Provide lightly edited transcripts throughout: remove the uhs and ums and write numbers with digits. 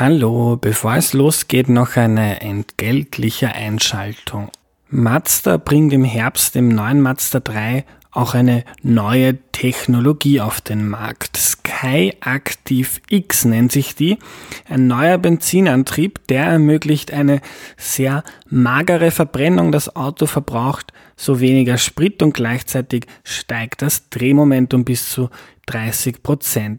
Hallo, bevor es losgeht, noch eine entgeltliche Einschaltung. Mazda bringt im Herbst im neuen Mazda 3 auch eine neue Technologie auf den Markt. Skyactiv-X nennt sich die. Ein neuer Benzinantrieb, der ermöglicht eine sehr magere Verbrennung. Das Auto verbraucht so weniger Sprit und gleichzeitig steigt das Drehmoment um bis zu 30%.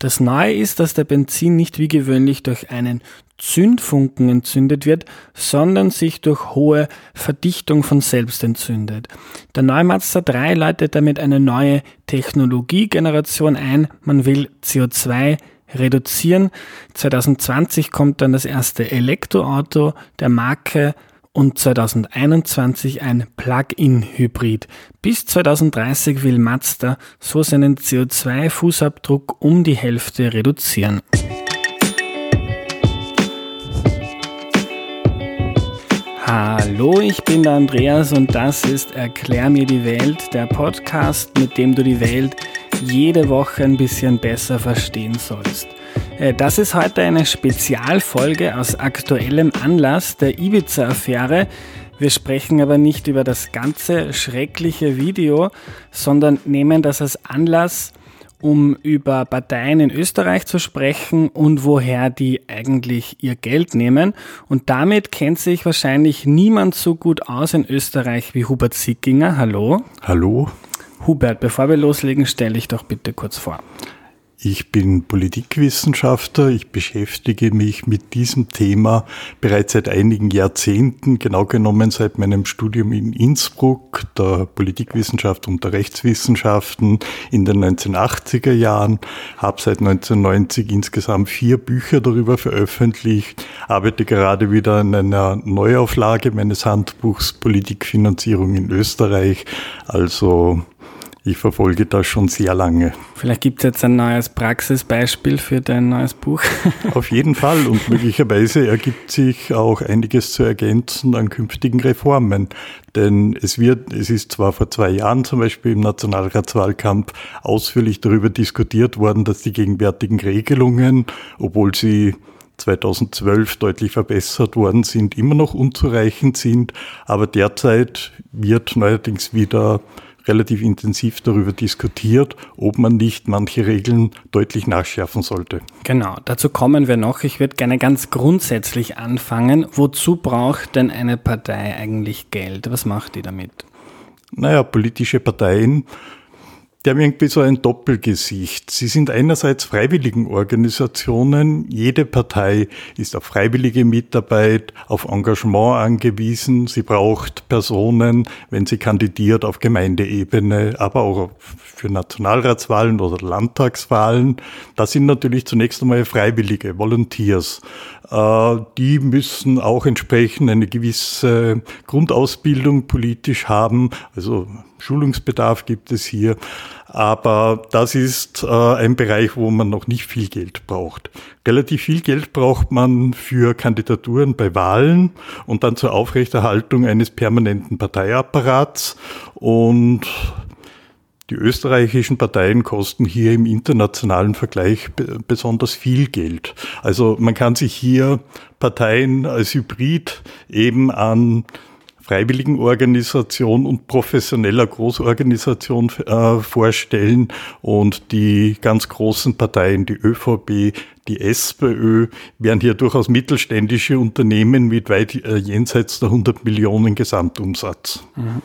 Das Neue ist, dass der Benzin nicht wie gewöhnlich durch einen Zündfunken entzündet wird, sondern sich durch hohe Verdichtung von selbst entzündet. Der neue Mazda 3 läutet damit eine neue Technologiegeneration ein. Man will CO2 reduzieren. 2020 kommt dann das erste Elektroauto der Marke und 2021 ein Plug-in-Hybrid. Bis 2030 will Mazda so seinen CO2-Fußabdruck um die Hälfte reduzieren. Hallo, ich bin der Andreas und das ist Erklär mir die Welt, der Podcast, mit dem du die Welt jede Woche ein bisschen besser verstehen sollst. Das ist heute eine Spezialfolge aus aktuellem Anlass der Ibiza-Affäre. Wir sprechen aber nicht über das ganze schreckliche Video, sondern nehmen das als Anlass, um über Parteien in Österreich zu sprechen und woher die eigentlich ihr Geld nehmen. Und damit kennt sich wahrscheinlich niemand so gut aus in Österreich wie Hubert Sickinger. Hallo. Hallo. Hubert, bevor wir loslegen, stelle ich doch bitte kurz vor. Ich bin Politikwissenschaftler, ich beschäftige mich mit diesem Thema bereits seit einigen Jahrzehnten, genau genommen seit meinem Studium in Innsbruck, der Politikwissenschaft und der Rechtswissenschaften in den 1980er Jahren, habe seit 1990 insgesamt 4 Bücher darüber veröffentlicht, arbeite gerade wieder an einer Neuauflage meines Handbuchs Politikfinanzierung in Österreich, also ich verfolge das schon sehr lange. Vielleicht gibt es jetzt ein neues Praxisbeispiel für dein neues Buch. Auf jeden Fall und möglicherweise ergibt sich auch einiges zu ergänzen an künftigen Reformen. Denn es ist zwar vor 2 Jahren zum Beispiel im Nationalratswahlkampf ausführlich darüber diskutiert worden, dass die gegenwärtigen Regelungen, obwohl sie 2012 deutlich verbessert worden sind, immer noch unzureichend sind. Aber derzeit wird neuerdings wieder relativ intensiv darüber diskutiert, ob man nicht manche Regeln deutlich nachschärfen sollte. Genau, dazu kommen wir noch. Ich würde gerne ganz grundsätzlich anfangen. Wozu braucht denn eine Partei eigentlich Geld? Was macht die damit? Naja, politische Parteien, die haben irgendwie so ein Doppelgesicht. Sie sind einerseits Freiwilligenorganisationen. Jede Partei ist auf freiwillige Mitarbeit, auf Engagement angewiesen. Sie braucht Personen, wenn sie kandidiert, auf Gemeindeebene, aber auch für Nationalratswahlen oder Landtagswahlen. Das sind natürlich zunächst einmal Freiwillige, Volunteers. Die müssen auch entsprechend eine gewisse Grundausbildung politisch haben, also Schulungsbedarf gibt es hier, aber das ist ein Bereich, wo man noch nicht viel Geld braucht. Relativ viel Geld braucht man für Kandidaturen bei Wahlen und dann zur Aufrechterhaltung eines permanenten Parteiapparats und die österreichischen Parteien kosten hier im internationalen Vergleich besonders viel Geld. Also man kann sich hier Parteien als Hybrid eben an Freiwilligenorganisation und professioneller Großorganisation vorstellen und die ganz großen Parteien, die ÖVP, die SPÖ, wären hier durchaus mittelständische Unternehmen mit weit jenseits der 100 Millionen Gesamtumsatz. Mhm.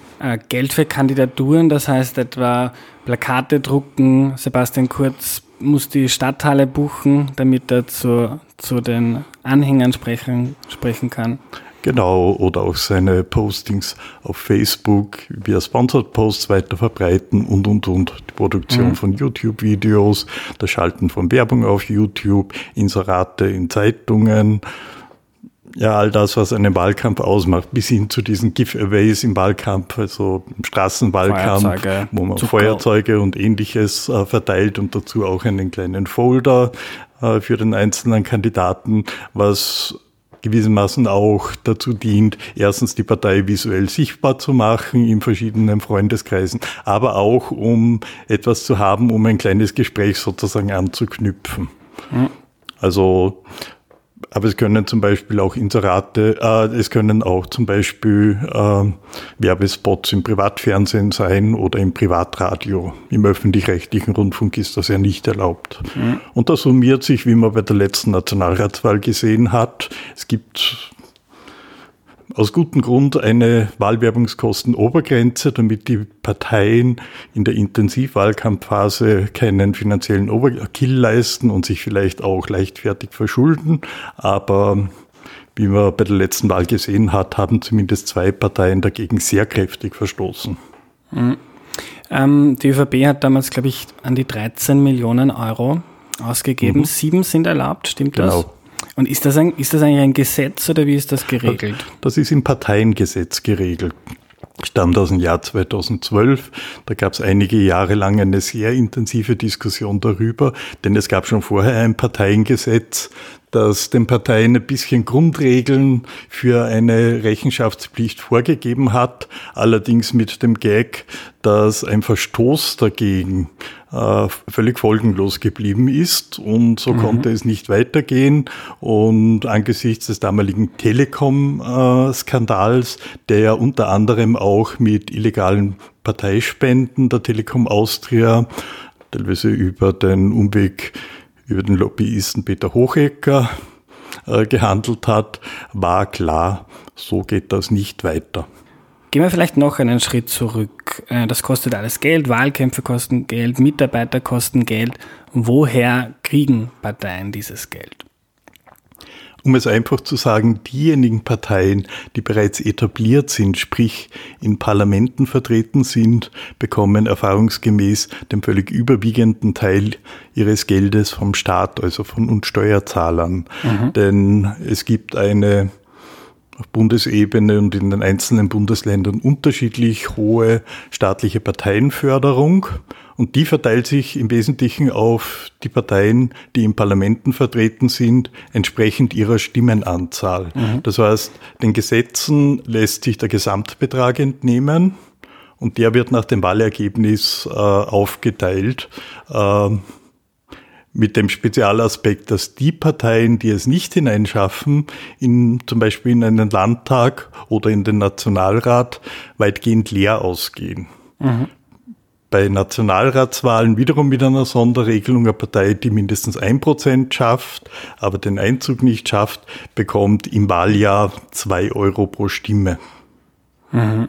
Geld für Kandidaturen, das heißt etwa Plakate drucken, Sebastian Kurz muss die Stadthalle buchen, damit er zu den Anhängern sprechen kann. Genau, oder auch seine Postings auf Facebook via Sponsored Posts weiter verbreiten und. Die Produktion von YouTube-Videos, das Schalten von Werbung auf YouTube, Inserate in Zeitungen. Ja, all das, was einen Wahlkampf ausmacht, bis hin zu diesen Giveaways im Wahlkampf, also im Straßenwahlkampf, wo man Feuerzeuge und Ähnliches verteilt und dazu auch einen kleinen Folder für den einzelnen Kandidaten, was gewissermaßen auch dazu dient, erstens die Partei visuell sichtbar zu machen in verschiedenen Freundeskreisen, aber auch um etwas zu haben, um ein kleines Gespräch sozusagen anzuknüpfen. Also Aber es können zum Beispiel auch Inserate, es können auch zum Beispiel Werbespots im Privatfernsehen sein oder im Privatradio. Im öffentlich-rechtlichen Rundfunk ist das ja nicht erlaubt. Mhm. Und das summiert sich, wie man bei der letzten Nationalratswahl gesehen hat. Es gibt aus gutem Grund eine Wahlwerbungskostenobergrenze, damit die Parteien in der Intensivwahlkampfphase keinen finanziellen Overkill leisten und sich vielleicht auch leichtfertig verschulden. Aber wie man bei der letzten Wahl gesehen hat, haben zumindest zwei Parteien dagegen sehr kräftig verstoßen. Mhm. Die ÖVP hat damals, glaube ich, an die 13 Millionen Euro ausgegeben. 7 sind erlaubt, stimmt das? Genau. Und ist das eigentlich ein Gesetz oder wie ist das geregelt? Das ist im Parteiengesetz geregelt. Stammt aus dem Jahr 2012. Da gab es einige Jahre lang eine sehr intensive Diskussion darüber, denn es gab schon vorher ein Parteiengesetz, das den Parteien ein bisschen Grundregeln für eine Rechenschaftspflicht vorgegeben hat, allerdings mit dem Gag, dass ein Verstoß dagegen völlig folgenlos geblieben ist und so konnte es nicht weitergehen. Und angesichts des damaligen Telekom-Skandals, der ja unter anderem auch mit illegalen Parteispenden der Telekom Austria, teilweise über den Umweg über den Lobbyisten Peter Hochecker gehandelt hat, war klar, so geht das nicht weiter. Gehen wir vielleicht noch einen Schritt zurück. Das kostet alles Geld, Wahlkämpfe kosten Geld, Mitarbeiter kosten Geld. Woher kriegen Parteien dieses Geld? Um es einfach zu sagen, diejenigen Parteien, die bereits etabliert sind, sprich in Parlamenten vertreten sind, bekommen erfahrungsgemäß den völlig überwiegenden Teil ihres Geldes vom Staat, also von uns Steuerzahlern. Mhm. Denn es gibt eine auf Bundesebene und in den einzelnen Bundesländern unterschiedlich hohe staatliche Parteienförderung. Und die verteilt sich im Wesentlichen auf die Parteien, die in Parlamenten vertreten sind, entsprechend ihrer Stimmenanzahl. Mhm. Das heißt, den Gesetzen lässt sich der Gesamtbetrag entnehmen und der wird nach dem Wahlergebnis aufgeteilt. Mit dem Spezialaspekt, dass die Parteien, die es nicht hineinschaffen, zum Beispiel in einen Landtag oder in den Nationalrat, weitgehend leer ausgehen. Mhm. Bei Nationalratswahlen wiederum mit einer Sonderregelung, eine Partei, die mindestens 1% schafft, aber den Einzug nicht schafft, bekommt im Wahljahr 2 Euro pro Stimme. Mhm.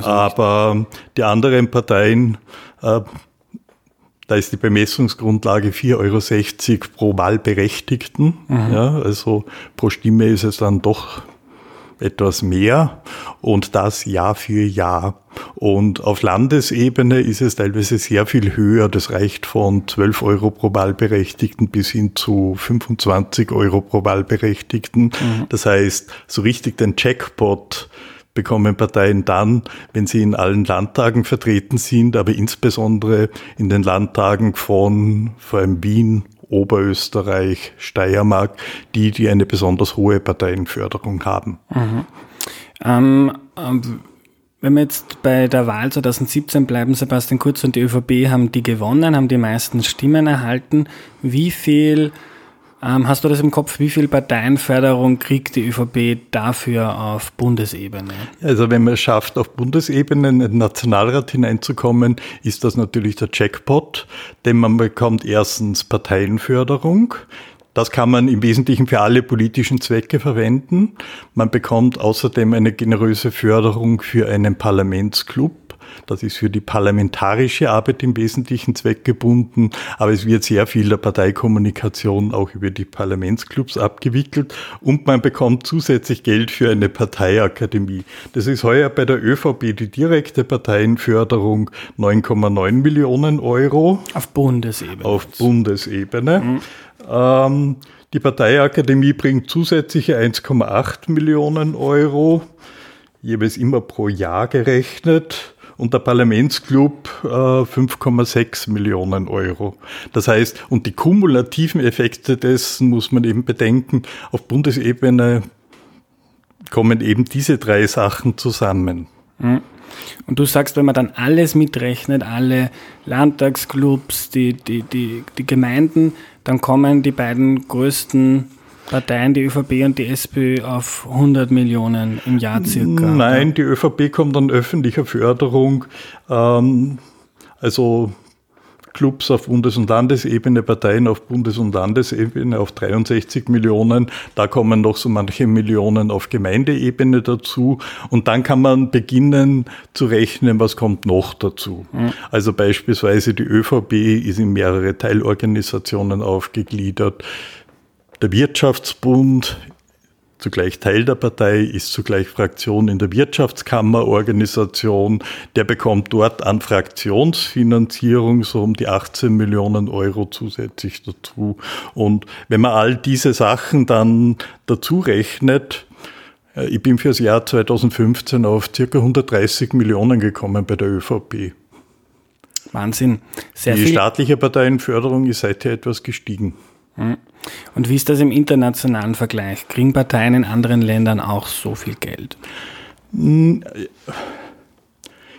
Aber die anderen Parteien, da ist die Bemessungsgrundlage 4,60 Euro pro Wahlberechtigten. Mhm. Ja, also pro Stimme ist es dann doch etwas mehr und das Jahr für Jahr. Und auf Landesebene ist es teilweise sehr viel höher. Das reicht von 12 Euro pro Wahlberechtigten bis hin zu 25 Euro pro Wahlberechtigten. Mhm. Das heißt, so richtig den Jackpot bekommen Parteien dann, wenn sie in allen Landtagen vertreten sind, aber insbesondere in den Landtagen von vor allem Wien, Oberösterreich, Steiermark, die eine besonders hohe Parteienförderung haben. Mhm. Wenn wir jetzt bei der Wahl 2017 bleiben, Sebastian Kurz und die ÖVP haben die gewonnen, haben die meisten Stimmen erhalten. Wie viel, hast du das im Kopf, wie viel Parteienförderung kriegt die ÖVP dafür auf Bundesebene? Also wenn man es schafft, auf Bundesebene in den Nationalrat hineinzukommen, ist das natürlich der Jackpot, denn man bekommt erstens Parteienförderung. Das kann man im Wesentlichen für alle politischen Zwecke verwenden. Man bekommt außerdem eine generöse Förderung für einen Parlamentsclub. Das ist für die parlamentarische Arbeit im Wesentlichen zweckgebunden, aber es wird sehr viel der Parteikommunikation auch über die Parlamentsclubs abgewickelt und man bekommt zusätzlich Geld für eine Parteiakademie. Das ist heuer bei der ÖVP die direkte Parteienförderung 9,9 Millionen Euro. Auf Bundesebene. Auf Bundesebene. Mhm. Die Parteiakademie bringt zusätzliche 1,8 Millionen Euro, jeweils immer pro Jahr gerechnet. Und der Parlamentsclub 5,6 Millionen Euro. Das heißt, und die kumulativen Effekte dessen muss man eben bedenken, auf Bundesebene kommen eben diese 3 Sachen zusammen. Mhm. Und du sagst, wenn man dann alles mitrechnet, alle Landtagsclubs, die Gemeinden, dann kommen die beiden größten Parteien, die ÖVP und die SPÖ, auf 100 Millionen im Jahr circa? Nein, die ÖVP kommt an öffentlicher Förderung, also Clubs auf Bundes- und Landesebene, Parteien auf Bundes- und Landesebene auf 63 Millionen. Da kommen noch so manche Millionen auf Gemeindeebene dazu. Und dann kann man beginnen zu rechnen, was kommt noch dazu. Mhm. Also beispielsweise die ÖVP ist in mehrere Teilorganisationen aufgegliedert. Der Wirtschaftsbund, zugleich Teil der Partei, ist zugleich Fraktion in der Wirtschaftskammerorganisation. Der bekommt dort an Fraktionsfinanzierung so um die 18 Millionen Euro zusätzlich dazu. Und wenn man all diese Sachen dann dazu rechnet, ich bin fürs Jahr 2015 auf ca. 130 Millionen gekommen bei der ÖVP. Wahnsinn. Sehr viel. Die staatliche Parteienförderung ist seither etwas gestiegen. Und wie ist das im internationalen Vergleich? Kriegen Parteien in anderen Ländern auch so viel Geld?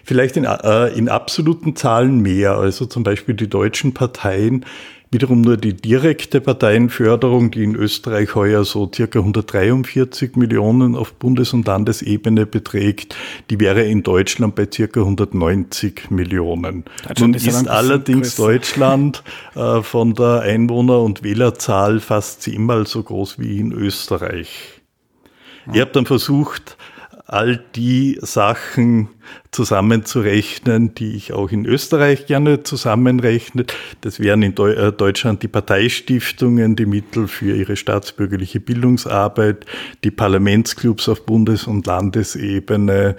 Vielleicht in absoluten Zahlen mehr. Also zum Beispiel die deutschen Parteien, wiederum nur die direkte Parteienförderung, die in Österreich heuer so circa 143 Millionen auf Bundes- und Landesebene beträgt, die wäre in Deutschland bei circa 190 Millionen. Nun ist allerdings Deutschland von der Einwohner- und Wählerzahl fast 10-mal so groß wie in Österreich. Ja. Ich habe dann versucht, all die Sachen zusammenzurechnen, die ich auch in Österreich gerne zusammenrechne. Das wären in Deutschland die Parteistiftungen, die Mittel für ihre staatsbürgerliche Bildungsarbeit, die Parlamentsclubs auf Bundes- und Landesebene.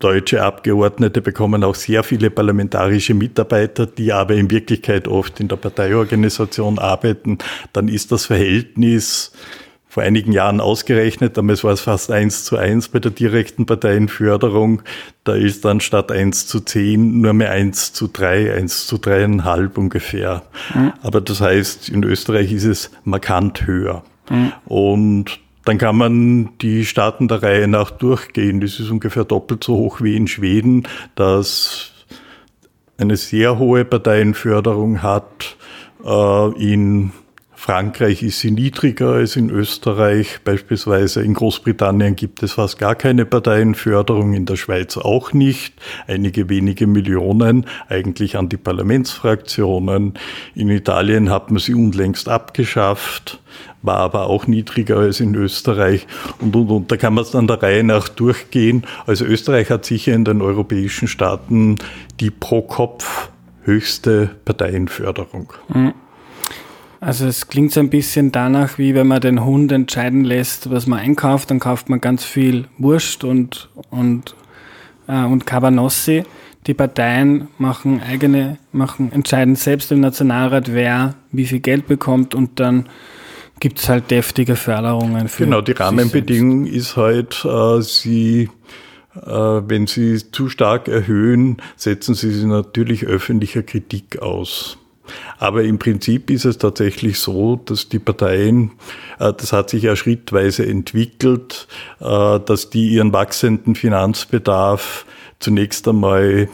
Deutsche Abgeordnete bekommen auch sehr viele parlamentarische Mitarbeiter, die aber in Wirklichkeit oft in der Parteiorganisation arbeiten. Dann ist das Verhältnis vor einigen Jahren ausgerechnet, damals war es fast 1:1 bei der direkten Parteienförderung. Da ist dann statt 1:10 nur mehr 1:3, 1:3,5 ungefähr. Mhm. Aber das heißt, in Österreich ist es markant höher. Mhm. Und dann kann man die Staaten der Reihe nach durchgehen. Das ist ungefähr doppelt so hoch wie in Schweden, das eine sehr hohe Parteienförderung hat. In Frankreich ist sie niedriger als in Österreich. Beispielsweise in Großbritannien gibt es fast gar keine Parteienförderung, in der Schweiz auch nicht. Einige wenige Millionen, eigentlich an die Parlamentsfraktionen. In Italien hat man sie unlängst abgeschafft, war aber auch niedriger als in Österreich. Und da kann man es dann der Reihe nach durchgehen. Also Österreich hat sicher in den europäischen Staaten die pro Kopf höchste Parteienförderung. Mhm. Also es klingt so ein bisschen danach, wie wenn man den Hund entscheiden lässt, was man einkauft, dann kauft man ganz viel Wurst und Cabanossi. Die Parteien entscheiden selbst im Nationalrat, wer wie viel Geld bekommt, und dann gibt es halt deftige Förderungen für. Genau, die Rahmenbedingung ist halt, wenn sie zu stark erhöhen, setzen sie sich natürlich öffentlicher Kritik aus. Aber im Prinzip ist es tatsächlich so, dass die Parteien, das hat sich ja schrittweise entwickelt, dass die ihren wachsenden Finanzbedarf zunächst einmal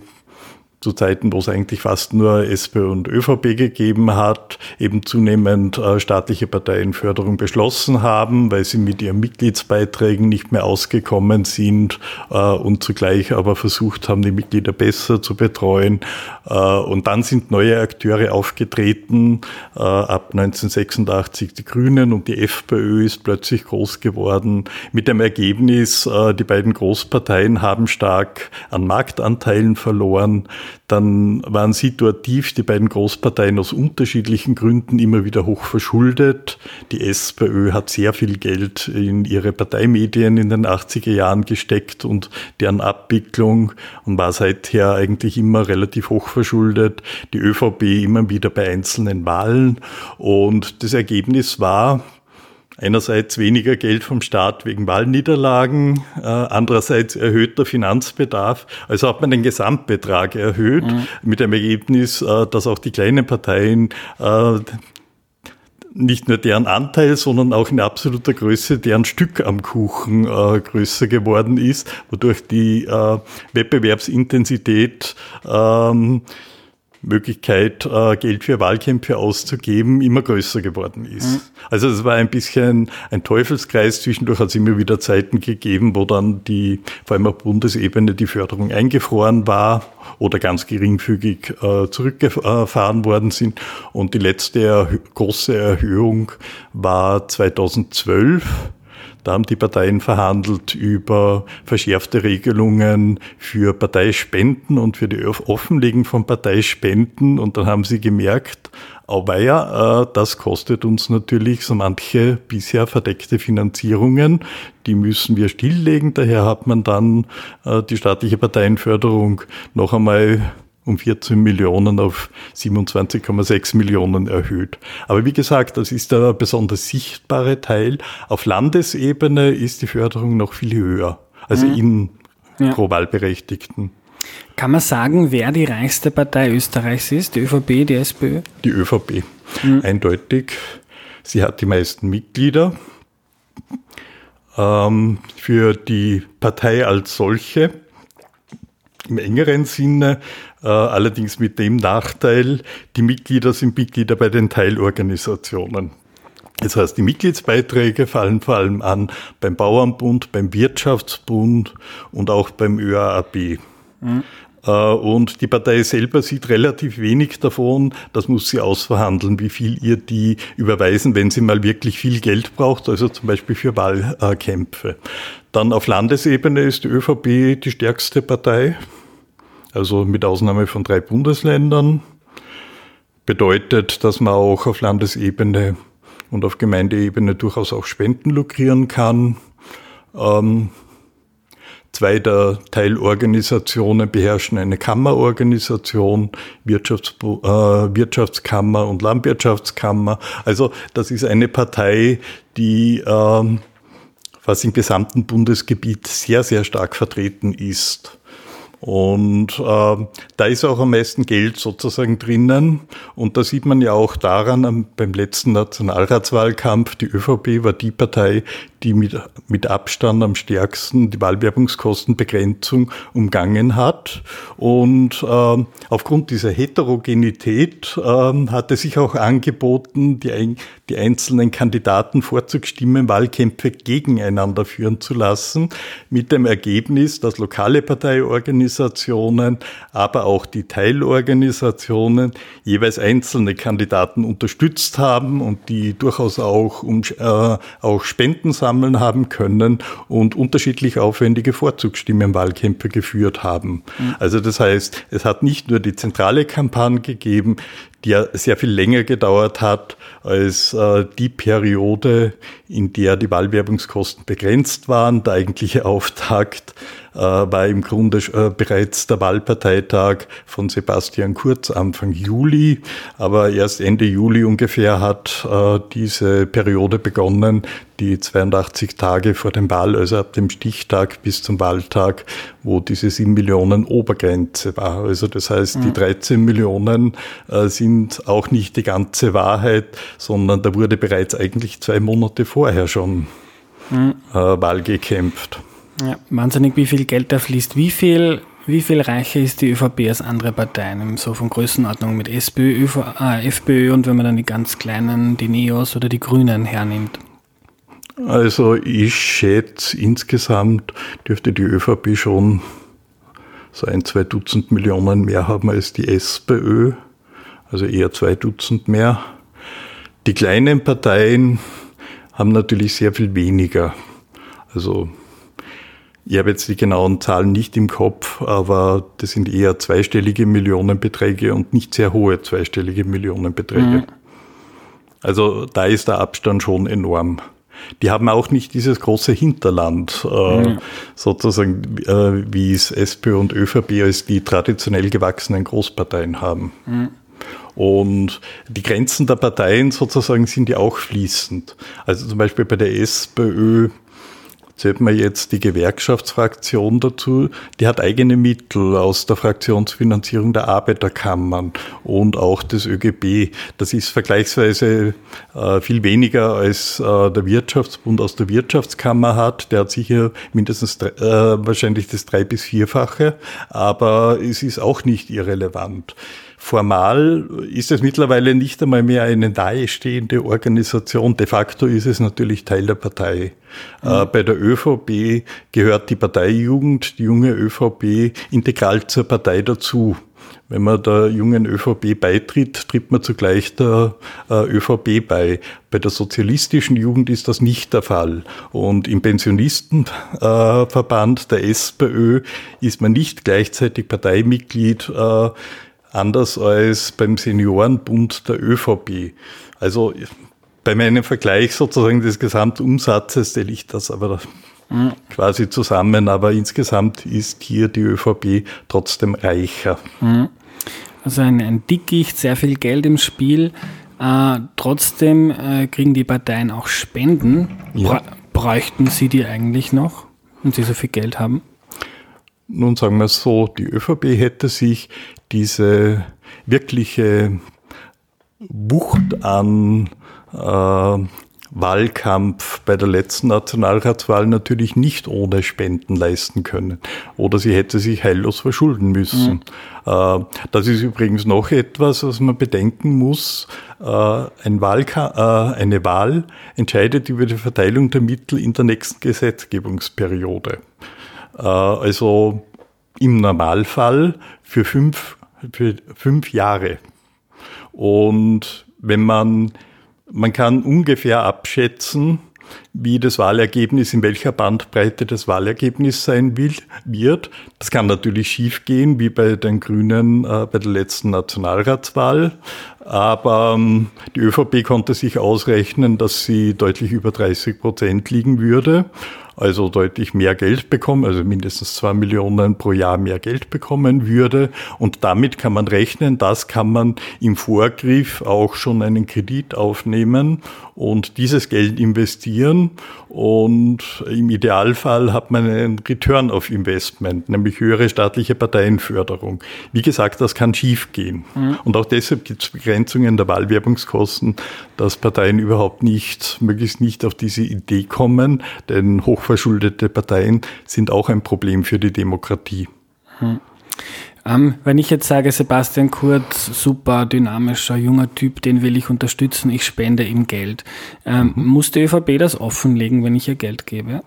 zu Zeiten, wo es eigentlich fast nur SPÖ und ÖVP gegeben hat, eben zunehmend staatliche Parteienförderung beschlossen haben, weil sie mit ihren Mitgliedsbeiträgen nicht mehr ausgekommen sind und zugleich aber versucht haben, die Mitglieder besser zu betreuen. Und dann sind neue Akteure aufgetreten, ab 1986 die Grünen, und die FPÖ ist plötzlich groß geworden. Mit dem Ergebnis, die beiden Großparteien haben stark an Marktanteilen verloren. Dann waren situativ die beiden Großparteien aus unterschiedlichen Gründen immer wieder hoch verschuldet. Die SPÖ hat sehr viel Geld in ihre Parteimedien in den 80er Jahren gesteckt und deren Abwicklung, und war seither eigentlich immer relativ hoch verschuldet. Die ÖVP immer wieder bei einzelnen Wahlen. Und das Ergebnis war einerseits weniger Geld vom Staat wegen Wahlniederlagen, andererseits erhöhter Finanzbedarf. Also hat man den Gesamtbetrag erhöht, mit dem Ergebnis, dass auch die kleinen Parteien nicht nur deren Anteil, sondern auch in absoluter Größe deren Stück am Kuchen größer geworden ist, wodurch die Wettbewerbsintensität Möglichkeit, Geld für Wahlkämpfe auszugeben, immer größer geworden ist. Mhm. Also es war ein bisschen ein Teufelskreis. Zwischendurch hat es immer wieder Zeiten gegeben, wo dann die, vor allem auf Bundesebene, die Förderung eingefroren war oder ganz geringfügig zurückgefahren worden sind. Und die letzte große Erhöhung war 2012. Da haben die Parteien verhandelt über verschärfte Regelungen für Parteispenden und für die Offenlegung von Parteispenden. Und dann haben sie gemerkt, auweia, das kostet uns natürlich so manche bisher verdeckte Finanzierungen. Die müssen wir stilllegen. Daher hat man dann die staatliche Parteienförderung noch einmal um 14 Millionen auf 27,6 Millionen erhöht. Aber wie gesagt, das ist der besonders sichtbare Teil. Auf Landesebene ist die Förderung noch viel höher, also pro Wahlberechtigten. Kann man sagen, wer die reichste Partei Österreichs ist? Die ÖVP, die SPÖ? Die ÖVP, eindeutig. Sie hat die meisten Mitglieder. Für die Partei als solche im engeren Sinne, allerdings mit dem Nachteil, die Mitglieder sind Mitglieder bei den Teilorganisationen. Das heißt, die Mitgliedsbeiträge fallen vor allem an beim Bauernbund, beim Wirtschaftsbund und auch beim ÖAAB. Mhm. Und die Partei selber sieht relativ wenig davon. Das muss sie ausverhandeln, wie viel ihr die überweisen, wenn sie mal wirklich viel Geld braucht, also zum Beispiel für Wahlkämpfe. Dann auf Landesebene ist die ÖVP die stärkste Partei, also mit Ausnahme von 3 Bundesländern. Bedeutet, dass man auch auf Landesebene und auf Gemeindeebene durchaus auch Spenden lukrieren kann. 2 der Teilorganisationen beherrschen eine Kammerorganisation, Wirtschaftskammer und Landwirtschaftskammer. Also das ist eine Partei, die fast im gesamten Bundesgebiet sehr, sehr stark vertreten ist. Und da ist auch am meisten Geld sozusagen drinnen. Und da sieht man ja auch daran, beim letzten Nationalratswahlkampf, die ÖVP war die Partei, die mit Abstand am stärksten die Wahlwerbungskostenbegrenzung umgangen hat. Und aufgrund dieser Heterogenität hat es sich auch angeboten, die einzelnen Kandidaten Vorzugsstimmen Wahlkämpfe gegeneinander führen zu lassen, mit dem Ergebnis, dass lokale Parteiorganisationen, aber auch die Teilorganisationen jeweils einzelne Kandidaten unterstützt haben und die durchaus auch, auch Spenden haben können und unterschiedlich aufwendige Vorzugsstimmenwahlkämpfe geführt haben. Also das heißt, es hat nicht nur die zentrale Kampagne gegeben, die ja sehr viel länger gedauert hat als die Periode, in der die Wahlwerbungskosten begrenzt waren. Der eigentliche Auftakt war im Grunde bereits der Wahlparteitag von Sebastian Kurz Anfang Juli. Aber erst Ende Juli ungefähr hat diese Periode begonnen, die 82 Tage vor dem Wahl, also ab dem Stichtag bis zum Wahltag, wo diese 7 Millionen Obergrenze war. Also das heißt, die 13 Millionen sind auch nicht die ganze Wahrheit, sondern da wurde bereits eigentlich 2 Monate vorher schon Wahl gekämpft. Ja, wahnsinnig, wie viel Geld da fließt. Wie viel reicher ist die ÖVP als andere Parteien? So von Größenordnung mit SPÖ, FPÖ und wenn man dann die ganz kleinen, die Neos oder die Grünen hernimmt. Also ich schätze, insgesamt dürfte die ÖVP schon so 1-2 Dutzend Millionen mehr haben als die SPÖ. Also eher 2 Dutzend mehr. Die kleinen Parteien haben natürlich sehr viel weniger. Also ich habe jetzt die genauen Zahlen nicht im Kopf, aber das sind eher zweistellige Millionenbeträge und nicht sehr hohe zweistellige Millionenbeträge. Also da ist der Abstand schon enorm. Die haben auch nicht dieses große Hinterland, sozusagen, wie es SPÖ und ÖVP als die traditionell gewachsenen Großparteien haben. Und die Grenzen der Parteien sozusagen sind ja auch fließend. Also zum Beispiel bei der SPÖ zählt man jetzt die Gewerkschaftsfraktion dazu, die hat eigene Mittel aus der Fraktionsfinanzierung der Arbeiterkammern und auch des ÖGB. Das ist vergleichsweise viel weniger als der Wirtschaftsbund aus der Wirtschaftskammer hat. Der hat sicher mindestens wahrscheinlich das 3- bis 4-fache, aber es ist auch nicht irrelevant. Formal ist es mittlerweile nicht einmal mehr eine nahestehende Organisation. De facto ist es natürlich Teil der Partei. Bei der ÖVP gehört die Parteijugend, die junge ÖVP, integral zur Partei dazu. Wenn man der jungen ÖVP beitritt, tritt man zugleich der ÖVP bei. Bei der sozialistischen Jugend ist das nicht der Fall. Und im Pensionistenverband der SPÖ ist man nicht gleichzeitig Parteimitglied, anders als beim Seniorenbund der ÖVP. Also bei meinem Vergleich sozusagen des Gesamtumsatzes stelle ich das aber quasi zusammen, aber insgesamt ist hier die ÖVP trotzdem reicher. Also ein Dickicht, sehr viel Geld im Spiel. Trotzdem kriegen die Parteien auch Spenden. Ja. Bräuchten sie die eigentlich noch, wenn sie so viel Geld haben? Nun sagen wir es so, die ÖVP hätte sich diese wirkliche Wucht an Wahlkampf bei der letzten Nationalratswahl natürlich nicht ohne Spenden leisten können. Oder sie hätte sich heillos verschulden müssen. Mhm. Das ist übrigens noch etwas, was man bedenken muss. Eine Wahl entscheidet über die Verteilung der Mittel in der nächsten Gesetzgebungsperiode. Also im Normalfall für fünf Jahre. Und wenn man kann ungefähr abschätzen, wie das Wahlergebnis, in welcher Bandbreite das Wahlergebnis sein wird. Das kann natürlich schief gehen, wie bei den Grünen bei der letzten Nationalratswahl. Aber die ÖVP konnte sich ausrechnen, dass sie deutlich über 30% liegen würde, also deutlich mehr Geld bekommen, also mindestens 2 Millionen pro Jahr mehr Geld bekommen würde. Und damit kann man rechnen, das kann man im Vorgriff auch schon einen Kredit aufnehmen und dieses Geld investieren. Und im Idealfall hat man einen Return of Investment, nämlich höhere staatliche Parteienförderung. Wie gesagt, das kann schief gehen. Mhm. Und auch deshalb gibt es Begrenzungen der Wahlwerbungskosten, dass Parteien überhaupt nicht, möglichst nicht auf diese Idee kommen, denn hochverschuldete Parteien sind auch ein Problem für die Demokratie. Mhm. Wenn ich jetzt sage, Sebastian Kurz, super dynamischer, junger Typ, den will ich unterstützen, ich spende ihm Geld. Muss die ÖVP das offenlegen, wenn ich ihr Geld gebe?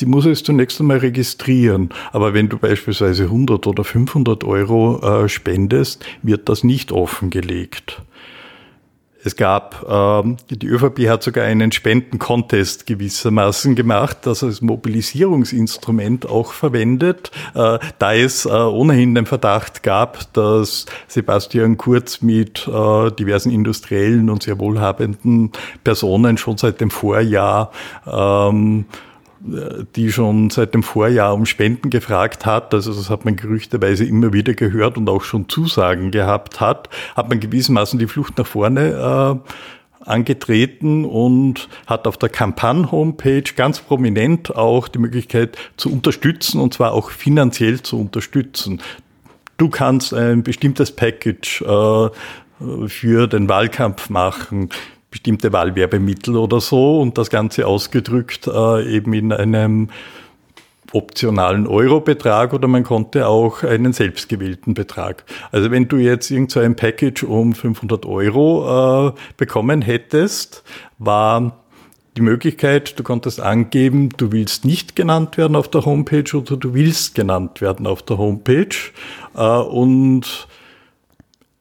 Die muss es zunächst einmal registrieren. Aber wenn du beispielsweise 100 oder 500 Euro spendest, wird das nicht offengelegt. Es gab, die ÖVP hat sogar einen Spendencontest gewissermaßen gemacht, das als Mobilisierungsinstrument auch verwendet, da es ohnehin den Verdacht gab, dass Sebastian Kurz mit diversen industriellen und sehr wohlhabenden Personen schon seit dem Vorjahr um Spenden gefragt hat, also das hat man gerüchteweise immer wieder gehört und auch schon Zusagen gehabt hat man gewissermaßen die Flucht nach vorne angetreten und hat auf der Kampagne-Homepage ganz prominent auch die Möglichkeit zu unterstützen, und zwar auch finanziell zu unterstützen. Du kannst ein bestimmtes Package für den Wahlkampf machen, bestimmte Wahlwerbemittel oder so, und das Ganze ausgedrückt eben in einem optionalen Eurobetrag, oder man konnte auch einen selbstgewählten Betrag. Also wenn du jetzt irgend so ein Package um 500 Euro bekommen hättest, war die Möglichkeit, du konntest angeben, du willst nicht genannt werden auf der Homepage oder du willst genannt werden auf der Homepage, und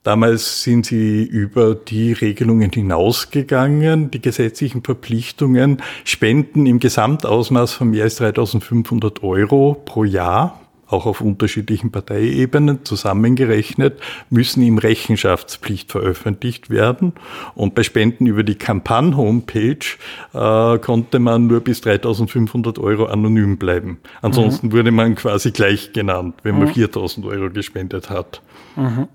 damals sind sie über die Regelungen hinausgegangen, die gesetzlichen Verpflichtungen, Spenden im Gesamtausmaß von mehr als 3.500 Euro pro Jahr, auch auf unterschiedlichen Parteiebenen zusammengerechnet, müssen im Rechenschaftspflicht veröffentlicht werden. Und bei Spenden über die Kampagne-Homepage konnte man nur bis 3.500 Euro anonym bleiben. Ansonsten wurde man quasi gleich genannt, wenn man 4.000 Euro gespendet hat. Mhm.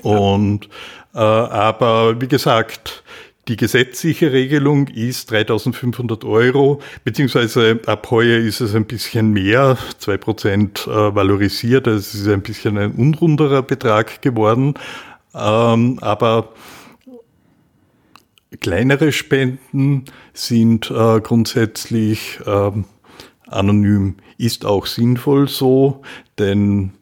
Und aber wie gesagt, die gesetzliche Regelung ist 3.500 Euro, beziehungsweise ab heuer ist es ein bisschen mehr, 2% valorisiert, also es ist ein bisschen ein unrunderer Betrag geworden, aber kleinere Spenden sind grundsätzlich anonym, ist auch sinnvoll so, denn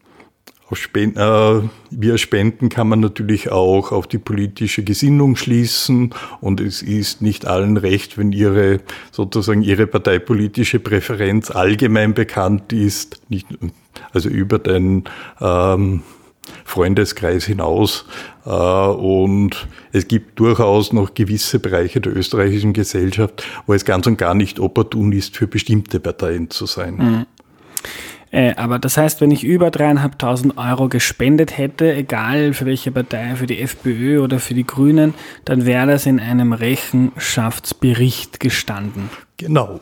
Via Spenden kann man natürlich auch auf die politische Gesinnung schließen und es ist nicht allen recht, wenn ihre parteipolitische Präferenz allgemein bekannt ist, also über den Freundeskreis hinaus. Und es gibt durchaus noch gewisse Bereiche der österreichischen Gesellschaft, wo es ganz und gar nicht opportun ist, für bestimmte Parteien zu sein. Mhm. Aber das heißt, wenn ich über 3.500 Euro gespendet hätte, egal für welche Partei, für die FPÖ oder für die Grünen, dann wäre das in einem Rechenschaftsbericht gestanden. Genau.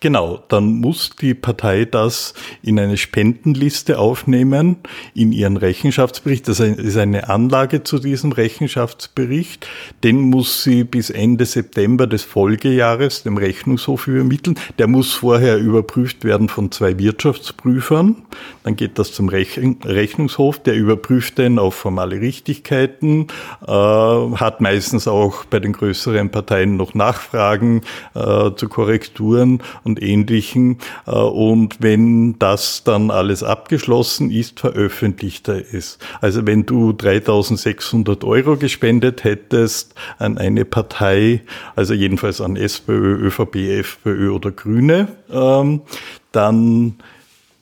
Genau, dann muss die Partei das in eine Spendenliste aufnehmen, in ihren Rechenschaftsbericht. Das ist eine Anlage zu diesem Rechenschaftsbericht. Den muss sie bis Ende September des Folgejahres dem Rechnungshof übermitteln. Der muss vorher überprüft werden von 2 Wirtschaftsprüfern. Dann geht das zum Rechnungshof. Der überprüft den auf formale Richtigkeiten, hat meistens auch bei den größeren Parteien noch Nachfragen zu Korrekturen und Ähnlichem. Und wenn das dann alles abgeschlossen ist, veröffentlicht er es. Also wenn du 3.600 Euro gespendet hättest an eine Partei, also jedenfalls an SPÖ, ÖVP, FPÖ oder Grüne, dann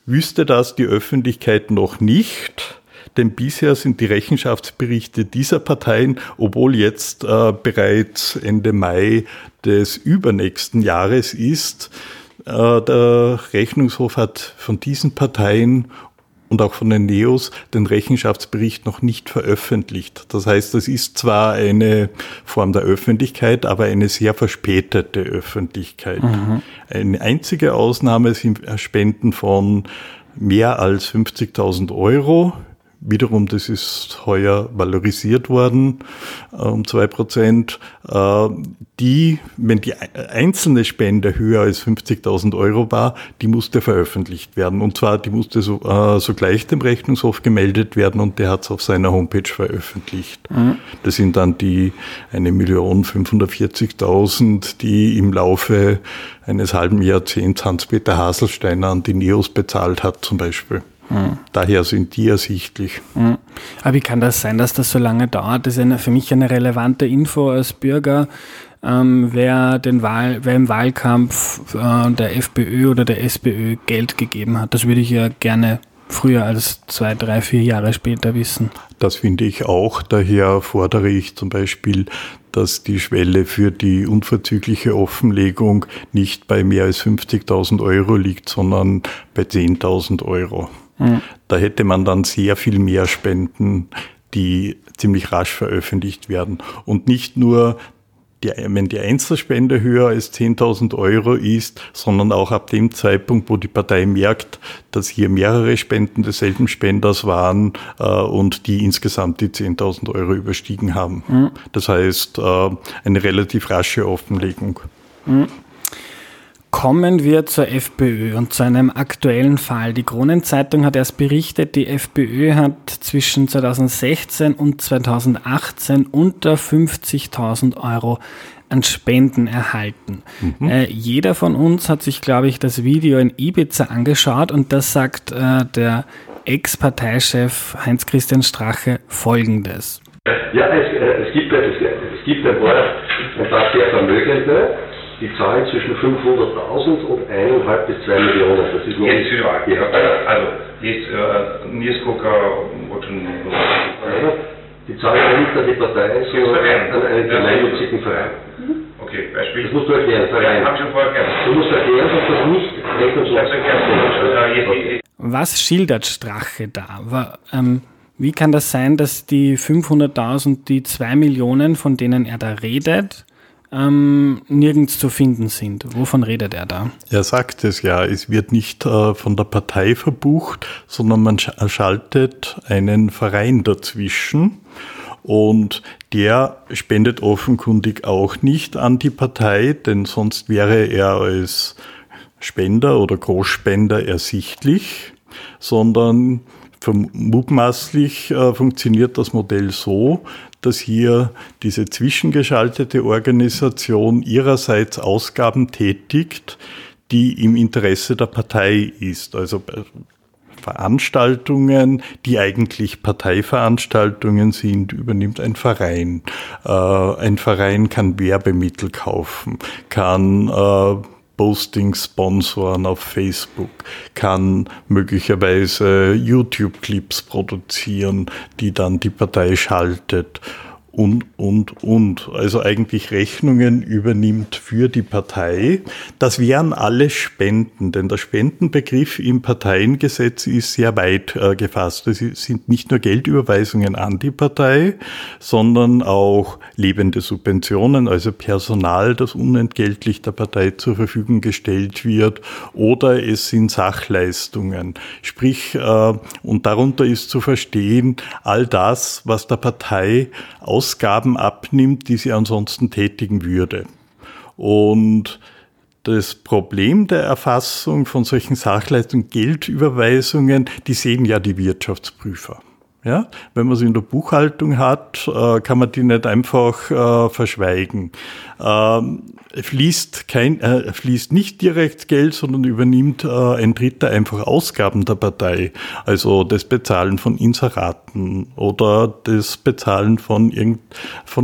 wüsste das die Öffentlichkeit noch nicht. Denn bisher sind die Rechenschaftsberichte dieser Parteien, obwohl jetzt bereits Ende Mai des übernächsten Jahres ist, der Rechnungshof hat von diesen Parteien und auch von den Neos den Rechenschaftsbericht noch nicht veröffentlicht. Das heißt, das ist zwar eine Form der Öffentlichkeit, aber eine sehr verspätete Öffentlichkeit. Mhm. Eine einzige Ausnahme sind Spenden von mehr als 50.000 Euro. Wiederum, das ist heuer valorisiert worden um 2%. Wenn die einzelne Spende höher als 50.000 Euro war, die musste veröffentlicht werden. Und zwar, die musste sogleich dem Rechnungshof gemeldet werden und der hat es auf seiner Homepage veröffentlicht. Mhm. Das sind dann die 1.540.000, die im Laufe eines halben Jahrzehnts Hans-Peter Haselsteiner an die Neos bezahlt hat zum Beispiel. Daher sind die ersichtlich. Aber wie kann das sein, dass das so lange dauert? Das ist für mich eine relevante Info als Bürger. Wer im Wahlkampf der FPÖ oder der SPÖ Geld gegeben hat, das würde ich ja gerne früher als 2, 3, 4 Jahre später wissen. Das finde ich auch. Daher fordere ich zum Beispiel, dass die Schwelle für die unverzügliche Offenlegung nicht bei mehr als 50.000 Euro liegt, sondern bei 10.000 Euro. Da hätte man dann sehr viel mehr Spenden, die ziemlich rasch veröffentlicht werden. Und nicht nur, wenn die Einzelspende höher als 10.000 Euro ist, sondern auch ab dem Zeitpunkt, wo die Partei merkt, dass hier mehrere Spenden desselben Spenders waren und die insgesamt die 10.000 Euro überstiegen haben. Das heißt, eine relativ rasche Offenlegung. Kommen wir zur FPÖ und zu einem aktuellen Fall. Die Kronenzeitung hat erst berichtet, die FPÖ hat zwischen 2016 und 2018 unter 50.000 Euro an Spenden erhalten. Jeder von uns hat sich, glaube ich, das Video in Ibiza angeschaut und das sagt der Ex-Parteichef Heinz-Christian Strache Folgendes. Ja, es gibt ein paar sehr Vermögende, die zahlen zwischen 500.000 und 1,5 bis 2 Millionen. Das ist jetzt überall. Ja. Also, jetzt die zahlen nicht an die Partei, sondern an einen gemeinnützigen Verein. Okay, Beispiel. Das musst du erklären, Verein. Ja, du musst erklären, dass das nicht Rechnungshof ist. Was schildert Strache da? Aber, wie kann das sein, dass die 500.000, die 2 Millionen, von denen er da redet, nirgends zu finden sind? Wovon redet er da? Er sagt es ja, es wird nicht von der Partei verbucht, sondern man schaltet einen Verein dazwischen und der spendet offenkundig auch nicht an die Partei, denn sonst wäre er als Spender oder Großspender ersichtlich, sondern mutmaßlich funktioniert das Modell so, dass hier diese zwischengeschaltete Organisation ihrerseits Ausgaben tätigt, die im Interesse der Partei ist. Also Veranstaltungen, die eigentlich Parteiveranstaltungen sind, übernimmt ein Verein. Ein Verein kann Werbemittel kaufen, kann Posting sponsoren auf Facebook, kann möglicherweise YouTube-Clips produzieren, die dann die Partei schaltet und. Also eigentlich Rechnungen übernimmt für die Partei. Das wären alle Spenden, denn der Spendenbegriff im Parteiengesetz ist sehr weit gefasst. Es sind nicht nur Geldüberweisungen an die Partei, sondern auch lebende Subventionen, also Personal, das unentgeltlich der Partei zur Verfügung gestellt wird, oder es sind Sachleistungen. Sprich, und darunter ist zu verstehen, all das, was der Partei Ausgaben abnimmt, die sie ansonsten tätigen würde. Und das Problem der Erfassung von solchen Sachleistungen, Geldüberweisungen, die sehen ja die Wirtschaftsprüfer. Ja? Wenn man sie in der Buchhaltung hat, kann man die nicht einfach verschweigen. Fließt nicht direkt Geld, sondern übernimmt ein Dritter einfach Ausgaben der Partei. Also das Bezahlen von Inseraten oder das Bezahlen von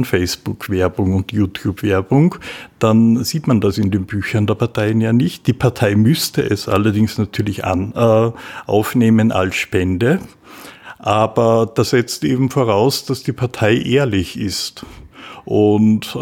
Facebook-Werbung und YouTube-Werbung. Dann sieht man das in den Büchern der Parteien ja nicht. Die Partei müsste es allerdings natürlich aufnehmen als Spende. Aber das setzt eben voraus, dass die Partei ehrlich ist. Und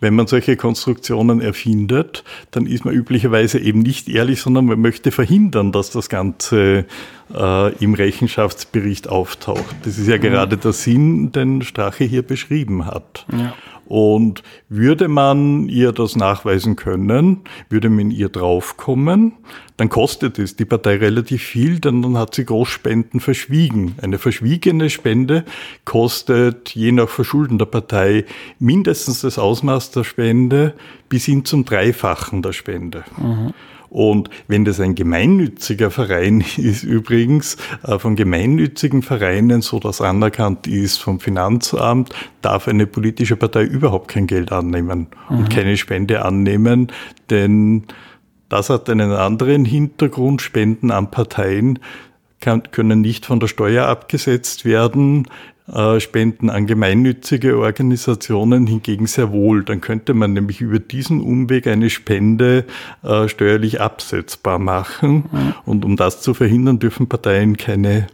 wenn man solche Konstruktionen erfindet, dann ist man üblicherweise eben nicht ehrlich, sondern man möchte verhindern, dass das Ganze im Rechenschaftsbericht auftaucht. Das ist ja gerade der Sinn, den Strache hier beschrieben hat. Ja. Und würde man ihr das nachweisen können, würde man ihr draufkommen, dann kostet es die Partei relativ viel, denn dann hat sie Großspenden verschwiegen. Eine verschwiegene Spende kostet je nach Verschulden der Partei mindestens das Ausmaß der Spende bis hin zum Dreifachen der Spende. Mhm. Und wenn das ein gemeinnütziger Verein ist, übrigens von gemeinnützigen Vereinen, so dass anerkannt ist vom Finanzamt, darf eine politische Partei überhaupt kein Geld annehmen und keine Spende annehmen, denn das hat einen anderen Hintergrund. Spenden an Parteien können nicht von der Steuer abgesetzt werden. Spenden an gemeinnützige Organisationen hingegen sehr wohl. Dann könnte man nämlich über diesen Umweg eine Spende steuerlich absetzbar machen. Mhm. Und um das zu verhindern, dürfen Parteien keine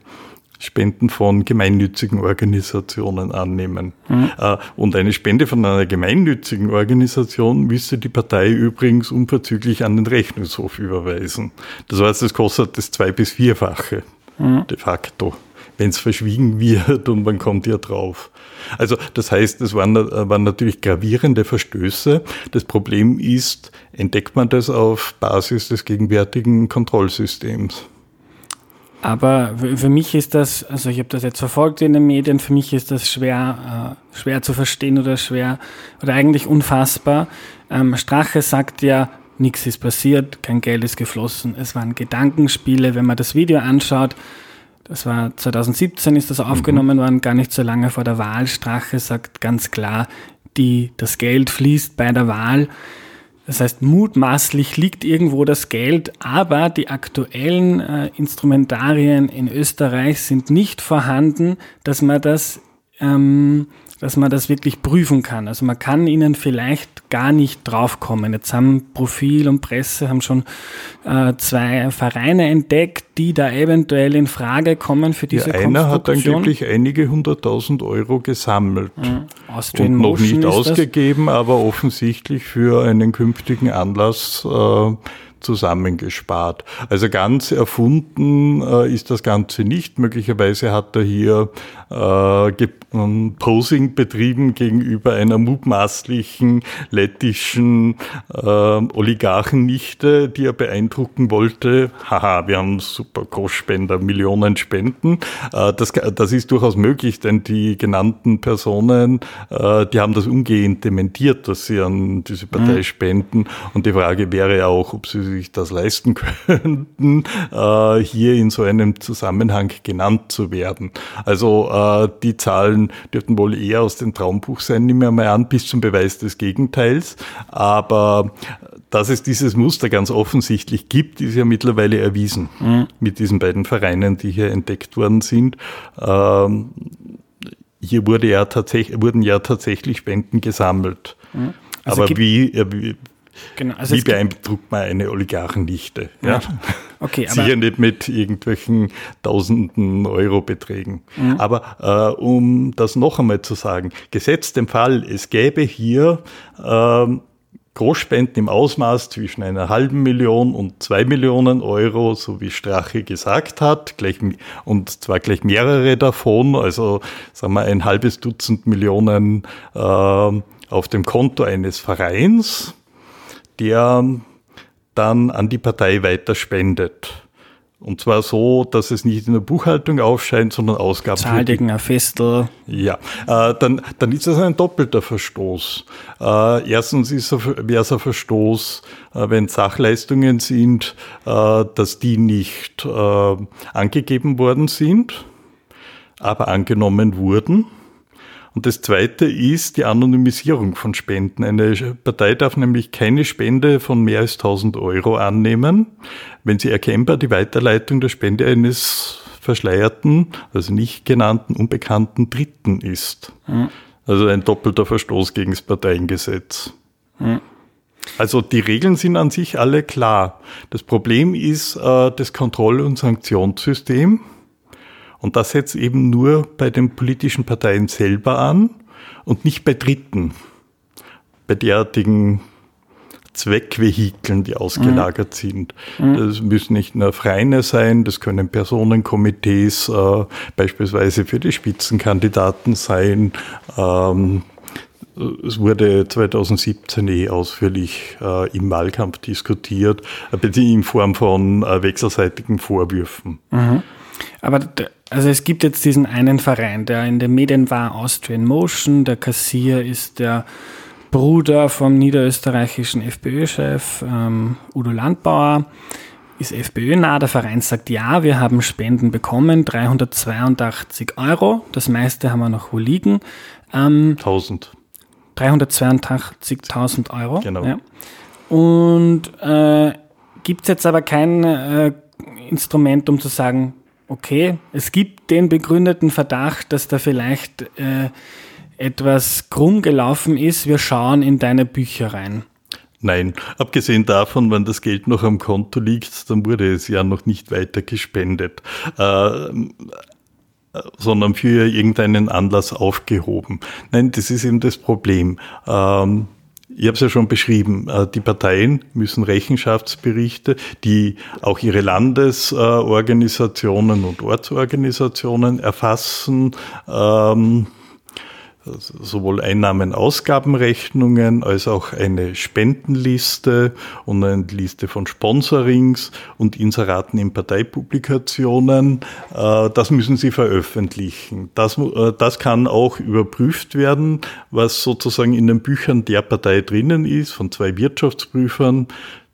Spenden von gemeinnützigen Organisationen annehmen. Mhm. Und eine Spende von einer gemeinnützigen Organisation müsste die Partei übrigens unverzüglich an den Rechnungshof überweisen. Das heißt, es kostet das 2- bis 4-fache de facto, wenn es verschwiegen wird und man kommt ja drauf. Also das heißt, es waren natürlich gravierende Verstöße. Das Problem ist, entdeckt man das auf Basis des gegenwärtigen Kontrollsystems? Aber für mich ist das, also ich habe das jetzt verfolgt in den Medien, für mich ist das schwer zu verstehen oder eigentlich unfassbar. Strache sagt ja, nichts ist passiert, kein Geld ist geflossen. Es waren Gedankenspiele, wenn man das Video anschaut. Das war 2017, ist das aufgenommen worden, gar nicht so lange vor der Wahl. Strache sagt ganz klar, das Geld fließt bei der Wahl. Das heißt, mutmaßlich liegt irgendwo das Geld, aber die aktuellen Instrumentarien in Österreich sind nicht vorhanden, dass man das wirklich prüfen kann. Also man kann ihnen vielleicht gar nicht draufkommen. Jetzt haben Profil und Presse haben schon zwei Vereine entdeckt, die da eventuell in Frage kommen für diese Konstruktion. Einer hat angeblich einige 100.000 Euro gesammelt. Ja. Austrian Motion ist das. Noch nicht ausgegeben, aber offensichtlich für einen künftigen Anlass zusammengespart. Also ganz erfunden ist das Ganze nicht. Möglicherweise hat er hier Posing betrieben gegenüber einer mutmaßlichen lettischen Oligarchennichte, die er beeindrucken wollte. Haha, wir haben super Großspender, Millionen Spenden. Das ist durchaus möglich, denn die genannten Personen, die haben das umgehend dementiert, dass sie an diese Partei spenden. Und die Frage wäre auch, ob sie sich das leisten könnten, hier in so einem Zusammenhang genannt zu werden. Also die Zahlen dürften wohl eher aus dem Traumbuch sein, nehmen wir mal an, bis zum Beweis des Gegenteils. Aber dass es dieses Muster ganz offensichtlich gibt, ist ja mittlerweile erwiesen mit diesen beiden Vereinen, die hier entdeckt worden sind. Hier wurden ja tatsächlich Spenden gesammelt. Also aber wie beeindruckt man eine Oligarchennichte? Ja? Okay, sicher aber nicht mit irgendwelchen tausenden Euro-Beträgen. Mhm. Aber um das noch einmal zu sagen, gesetzt dem Fall, es gäbe hier Großspenden im Ausmaß zwischen 1,5 Million und 2 Millionen Euro, so wie Strache gesagt hat, und zwar gleich mehrere davon, also sagen wir 1,5 Dutzend Millionen auf dem Konto eines Vereins, der dann an die Partei weiter spendet. Und zwar so, dass es nicht in der Buchhaltung aufscheint, sondern Ausgaben. Zahldinger Festel. Ja, dann ist das ein doppelter Verstoß. Erstens wäre es ein Verstoß, wenn Sachleistungen sind, dass die nicht angegeben worden sind, aber angenommen wurden. Und das Zweite ist die Anonymisierung von Spenden. Eine Partei darf nämlich keine Spende von mehr als 1.000 Euro annehmen, wenn sie erkennbar die Weiterleitung der Spende eines verschleierten, also nicht genannten, unbekannten Dritten ist. Mhm. Also ein doppelter Verstoß gegen das Parteiengesetz. Mhm. Also die Regeln sind an sich alle klar. Das Problem ist das Kontroll- und Sanktionssystem. Und das setzt eben nur bei den politischen Parteien selber an und nicht bei Dritten, bei derartigen Zweckvehikeln, die ausgelagert sind. Das müssen nicht nur Vereine sein, das können Personenkomitees beispielsweise für die Spitzenkandidaten sein. Es wurde 2017 ausführlich im Wahlkampf diskutiert, in Form von wechselseitigen Vorwürfen. Mhm. Aber also es gibt jetzt diesen einen Verein, der in den Medien war, Austrian Motion, der Kassier ist der Bruder vom niederösterreichischen FPÖ-Chef Udo Landbauer, ist FPÖ-nah, der Verein sagt, ja, wir haben Spenden bekommen, 382 Euro, das meiste haben wir noch wo liegen. 382.000 Euro. Genau. Ja. Und gibt es jetzt aber kein Instrument, um zu sagen, okay, es gibt den begründeten Verdacht, dass da vielleicht etwas krumm gelaufen ist. Wir schauen in deine Bücher rein. Nein, abgesehen davon, wenn das Geld noch am Konto liegt, dann wurde es ja noch nicht weiter gespendet, sondern für irgendeinen Anlass aufgehoben. Nein, das ist eben das Problem. Ich habe es ja schon beschrieben, die Parteien müssen Rechenschaftsberichte, die auch ihre Landesorganisationen und Ortsorganisationen erfassen, sowohl Einnahmen-Ausgabenrechnungen als auch eine Spendenliste und eine Liste von Sponsorings und Inseraten in Parteipublikationen. Das müssen sie veröffentlichen. Das kann auch überprüft werden, was sozusagen in den Büchern der Partei drinnen ist, von 2 Wirtschaftsprüfern.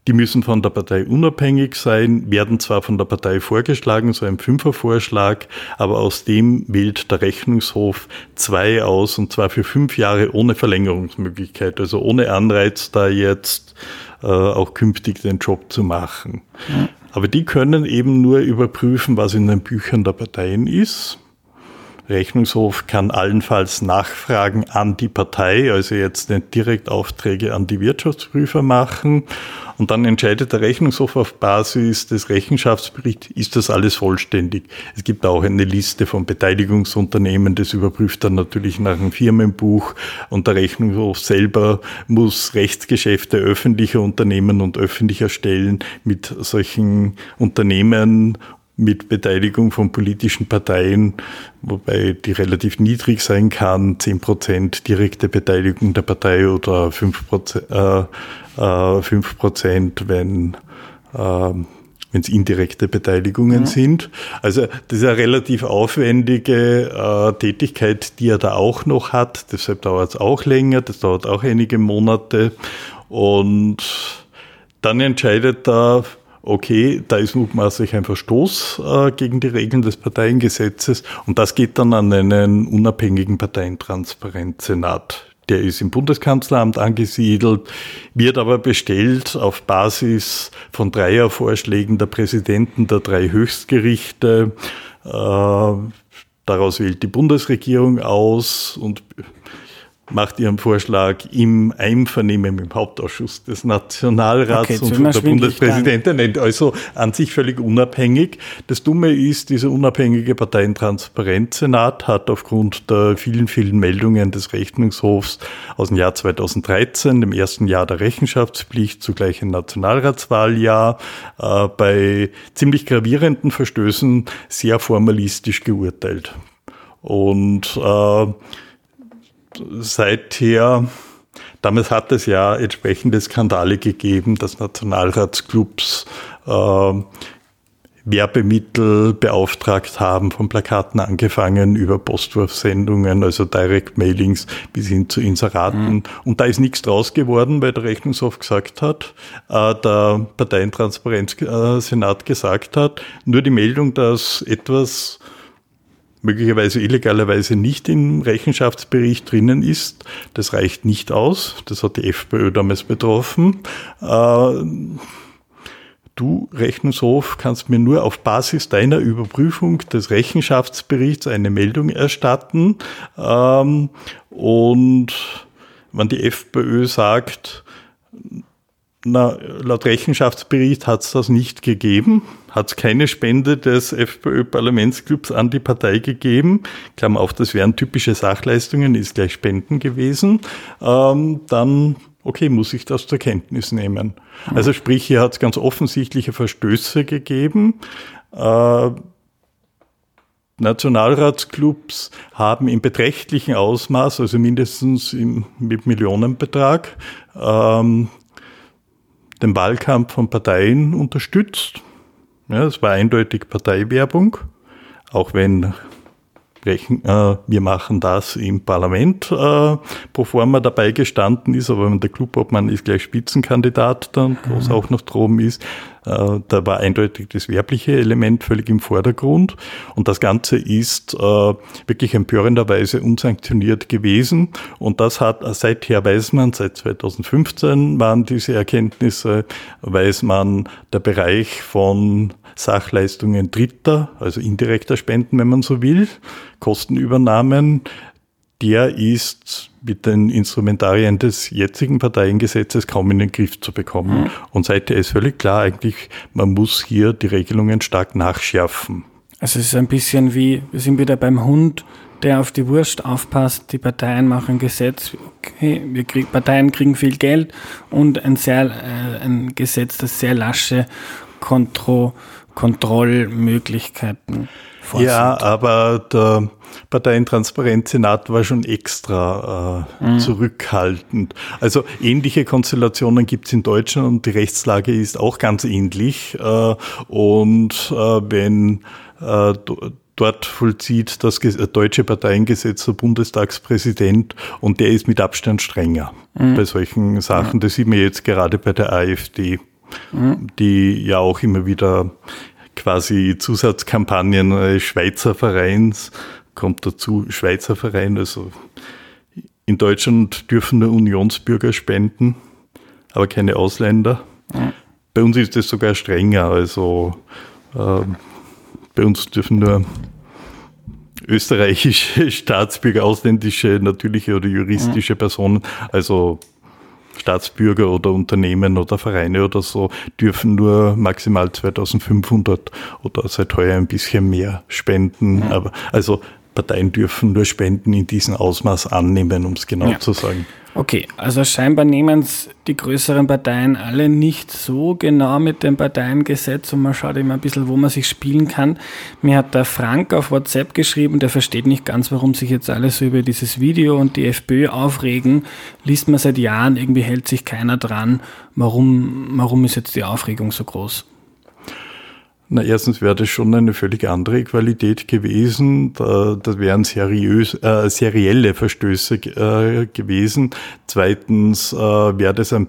Die müssen von der Partei unabhängig sein, werden zwar von der Partei vorgeschlagen, so ein 5er-Vorschlag, aber aus dem wählt der Rechnungshof 2 aus, und zwar für 5 Jahre ohne Verlängerungsmöglichkeit, also ohne Anreiz, da jetzt auch künftig den Job zu machen. Aber die können eben nur überprüfen, was in den Büchern der Parteien ist. Rechnungshof kann allenfalls Nachfragen an die Partei, also jetzt nicht direkt Aufträge an die Wirtschaftsprüfer machen. Und dann entscheidet der Rechnungshof auf Basis des Rechenschaftsberichts, ist das alles vollständig. Es gibt auch eine Liste von Beteiligungsunternehmen, das überprüft dann natürlich nach dem Firmenbuch. Und der Rechnungshof selber muss Rechtsgeschäfte öffentlicher Unternehmen und öffentlicher Stellen mit solchen Unternehmen mit Beteiligung von politischen Parteien, wobei die relativ niedrig sein kann, 10% direkte Beteiligung der Partei oder 5%, wenn es indirekte Beteiligungen sind. Also das ist eine relativ aufwendige Tätigkeit, die er da auch noch hat. Deshalb dauert es auch länger, das dauert auch einige Monate. Und Dann entscheidet er, okay, da ist mutmaßlich ein Verstoß gegen die Regeln des Parteiengesetzes, und das geht dann an einen unabhängigen Parteientransparenzsenat. Der ist im Bundeskanzleramt angesiedelt, wird aber bestellt auf Basis von Dreiervorschlägen der Präsidenten der drei Höchstgerichte. Daraus wählt die Bundesregierung aus und macht ihren Vorschlag im Einvernehmen im Hauptausschuss des Nationalrats und von der Bundespräsidentin nennt. Also an sich völlig unabhängig. Das Dumme ist, dieser unabhängige Parteientransparenzsenat hat aufgrund der vielen, vielen Meldungen des Rechnungshofs aus dem Jahr 2013, dem ersten Jahr der Rechenschaftspflicht, zugleich ein Nationalratswahljahr, bei ziemlich gravierenden Verstößen sehr formalistisch geurteilt. Und seither, damals hat es ja entsprechende Skandale gegeben, dass Nationalratsclubs Werbemittel beauftragt haben, von Plakaten angefangen über Postwurfsendungen, also Direct-Mailings bis hin zu Inseraten. Und da ist nichts draus geworden, weil der Rechnungshof gesagt hat, der Parteientransparenzsenat gesagt hat, nur die Meldung, dass etwas möglicherweise illegalerweise nicht im Rechenschaftsbericht drinnen ist. Das reicht nicht aus. Das hat die FPÖ damals betroffen. Du, Rechnungshof, kannst mir nur auf Basis deiner Überprüfung des Rechenschaftsberichts eine Meldung erstatten. Und wenn die FPÖ sagt, na, laut Rechenschaftsbericht hat es das nicht gegeben, hat es keine Spende des FPÖ-Parlamentsclubs an die Partei gegeben, Klammer auf, das wären typische Sachleistungen, ist gleich Spenden gewesen, dann, okay, muss ich das zur Kenntnis nehmen. Also sprich, hier hat es ganz offensichtliche Verstöße gegeben. Nationalratsclubs haben im beträchtlichen Ausmaß, also mindestens mit Millionenbetrag, den Wahlkampf von Parteien unterstützt. Ja, es war eindeutig Parteiwerbung, auch wenn wir machen das im Parlament pro forma dabei gestanden ist, aber wenn der Klubobmann ist gleich Spitzenkandidat dann, was auch noch drum ist, da war eindeutig das werbliche Element völlig im Vordergrund, und das Ganze ist wirklich empörenderweise unsanktioniert gewesen, und das hat seither, weiß man, seit 2015 waren diese Erkenntnisse, weiß man, der Bereich von Sachleistungen Dritter, also indirekter Spenden, wenn man so will, Kostenübernahmen, der ist mit den Instrumentarien des jetzigen Parteiengesetzes kaum in den Griff zu bekommen. Und seither ist völlig klar eigentlich, man muss hier die Regelungen stark nachschärfen. Also es ist ein bisschen wie, wir sind wieder beim Hund, der auf die Wurst aufpasst, die Parteien machen Gesetz, okay, Parteien kriegen viel Geld und ein Gesetz, das sehr lasche Kontrollmöglichkeiten vorsieht. Ja, aber der Parteientransparenzsenat war schon extra zurückhaltend. Also ähnliche Konstellationen gibt es in Deutschland, und die Rechtslage ist auch ganz ähnlich. Und wenn dort vollzieht das deutsche Parteiengesetz der Bundestagspräsident, und der ist mit Abstand strenger bei solchen Sachen. Das sieht man jetzt gerade bei der AfD, die ja auch immer wieder quasi Zusatzkampagnen des Schweizer Vereins, kommt dazu, Schweizer Verein, also in Deutschland dürfen nur Unionsbürger spenden, aber keine Ausländer. Bei uns ist das sogar strenger, also bei uns dürfen nur österreichische Staatsbürger, ausländische, natürliche oder juristische Personen, also Staatsbürger oder Unternehmen oder Vereine oder so, dürfen nur maximal 2500 oder seit heuer ein bisschen mehr spenden. Aber also Parteien dürfen nur Spenden in diesem Ausmaß annehmen, um es genau zu sagen. Okay, also scheinbar nehmen es die größeren Parteien alle nicht so genau mit dem Parteiengesetz, und man schaut immer ein bisschen, wo man sich spielen kann. Mir hat der Frank auf WhatsApp geschrieben, der versteht nicht ganz, warum sich jetzt alle so über dieses Video und die FPÖ aufregen. Liest man seit Jahren, irgendwie hält sich keiner dran. Warum ist jetzt die Aufregung so groß? Na, erstens wäre das schon eine völlig andere Qualität gewesen. Das wären serielle Verstöße gewesen. Zweitens wäre das ein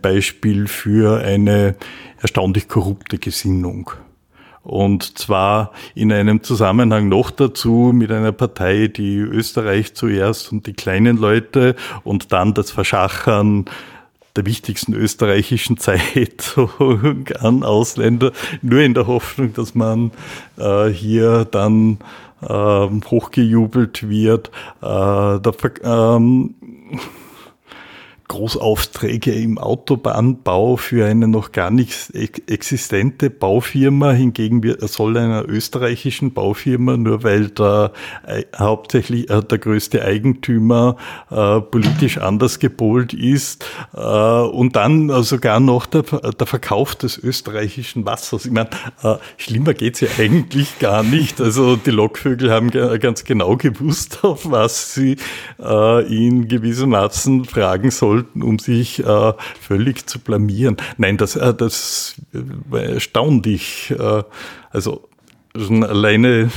Beispiel für eine erstaunlich korrupte Gesinnung. Und zwar in einem Zusammenhang noch dazu mit einer Partei, die Österreich zuerst und die kleinen Leute und dann das Verschachern der wichtigsten österreichischen Zeitung an Ausländer, nur in der Hoffnung, dass man hier dann hochgejubelt wird. Großaufträge im Autobahnbau für eine noch gar nicht existente Baufirma. Hingegen soll einer österreichischen Baufirma, nur weil da hauptsächlich der größte Eigentümer politisch anders gepolt ist. Und dann sogar noch der Verkauf des österreichischen Wassers. Ich meine, schlimmer geht's ja eigentlich gar nicht. Also die Lockvögel haben ganz genau gewusst, auf was sie in gewissermaßen fragen sollten, um sich völlig zu blamieren. Nein, das war erstaunlich. Also schon alleine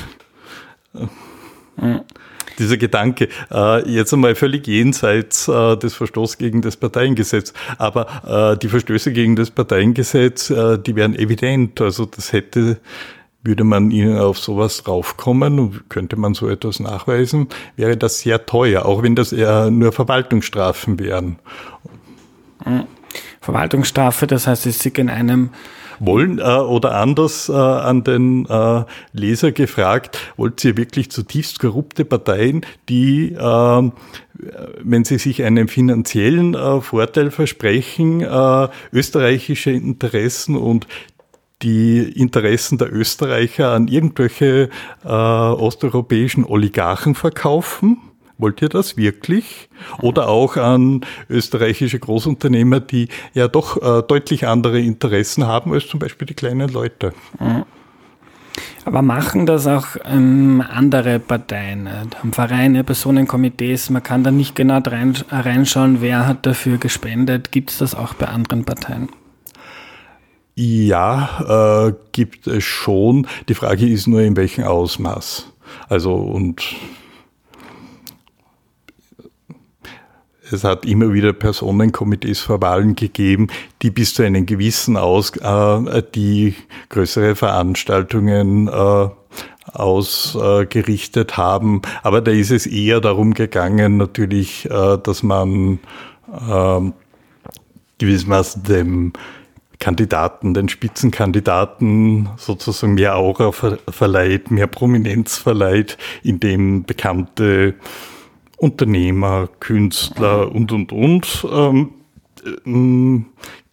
dieser Gedanke, jetzt einmal völlig jenseits des Verstoßes gegen das Parteiengesetz. Aber die Verstöße gegen das Parteiengesetz, die wären evident. Also würde man ihnen auf sowas draufkommen und könnte man so etwas nachweisen, wäre das sehr teuer, auch wenn das eher nur Verwaltungsstrafen wären. Verwaltungsstrafe, das heißt, es liegt in einem... Wollen oder anders an den Leser gefragt, wollt ihr wirklich zutiefst korrupte Parteien, die, wenn sie sich einen finanziellen Vorteil versprechen, österreichische Interessen und die Interessen der Österreicher an irgendwelche osteuropäischen Oligarchen verkaufen? Wollt ihr das wirklich? Oder auch an österreichische Großunternehmer, die ja doch deutlich andere Interessen haben als zum Beispiel die kleinen Leute. Aber machen das auch andere Parteien? Haben Vereine, Personenkomitees, man kann da nicht genau reinschauen, wer hat dafür gespendet. Gibt es das auch bei anderen Parteien? Ja, gibt es schon. Die Frage ist nur, in welchem Ausmaß. Also, und es hat immer wieder Personenkomitees vor Wahlen gegeben, die bis zu einem gewissen die größere Veranstaltungen ausgerichtet haben. Aber da ist es eher darum gegangen, natürlich, dass man gewissermaßen dem Kandidaten, den Spitzenkandidaten sozusagen mehr Aura verleiht, mehr Prominenz verleiht, indem bekannte Unternehmer, Künstler und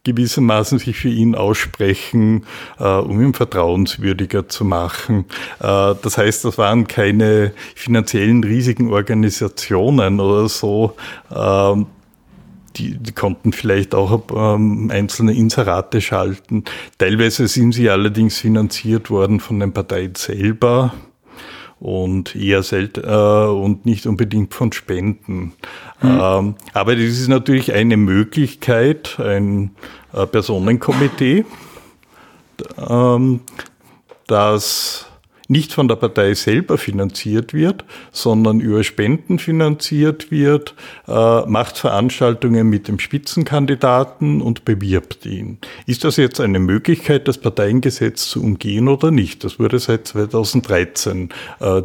gewissermaßen sich für ihn aussprechen, um ihn vertrauenswürdiger zu machen. Das heißt, das waren keine finanziellen riesigen Organisationen oder so. Die konnten vielleicht auch einzelne Inserate schalten. Teilweise sind sie allerdings finanziert worden von den Parteien selber und eher selten und nicht unbedingt von Spenden. Aber das ist natürlich eine Möglichkeit, ein Personenkomitee, das nicht von der Partei selber finanziert wird, sondern über Spenden finanziert wird, macht Veranstaltungen mit dem Spitzenkandidaten und bewirbt ihn. Ist das jetzt eine Möglichkeit, das Parteiengesetz zu umgehen oder nicht? Das wurde seit 2013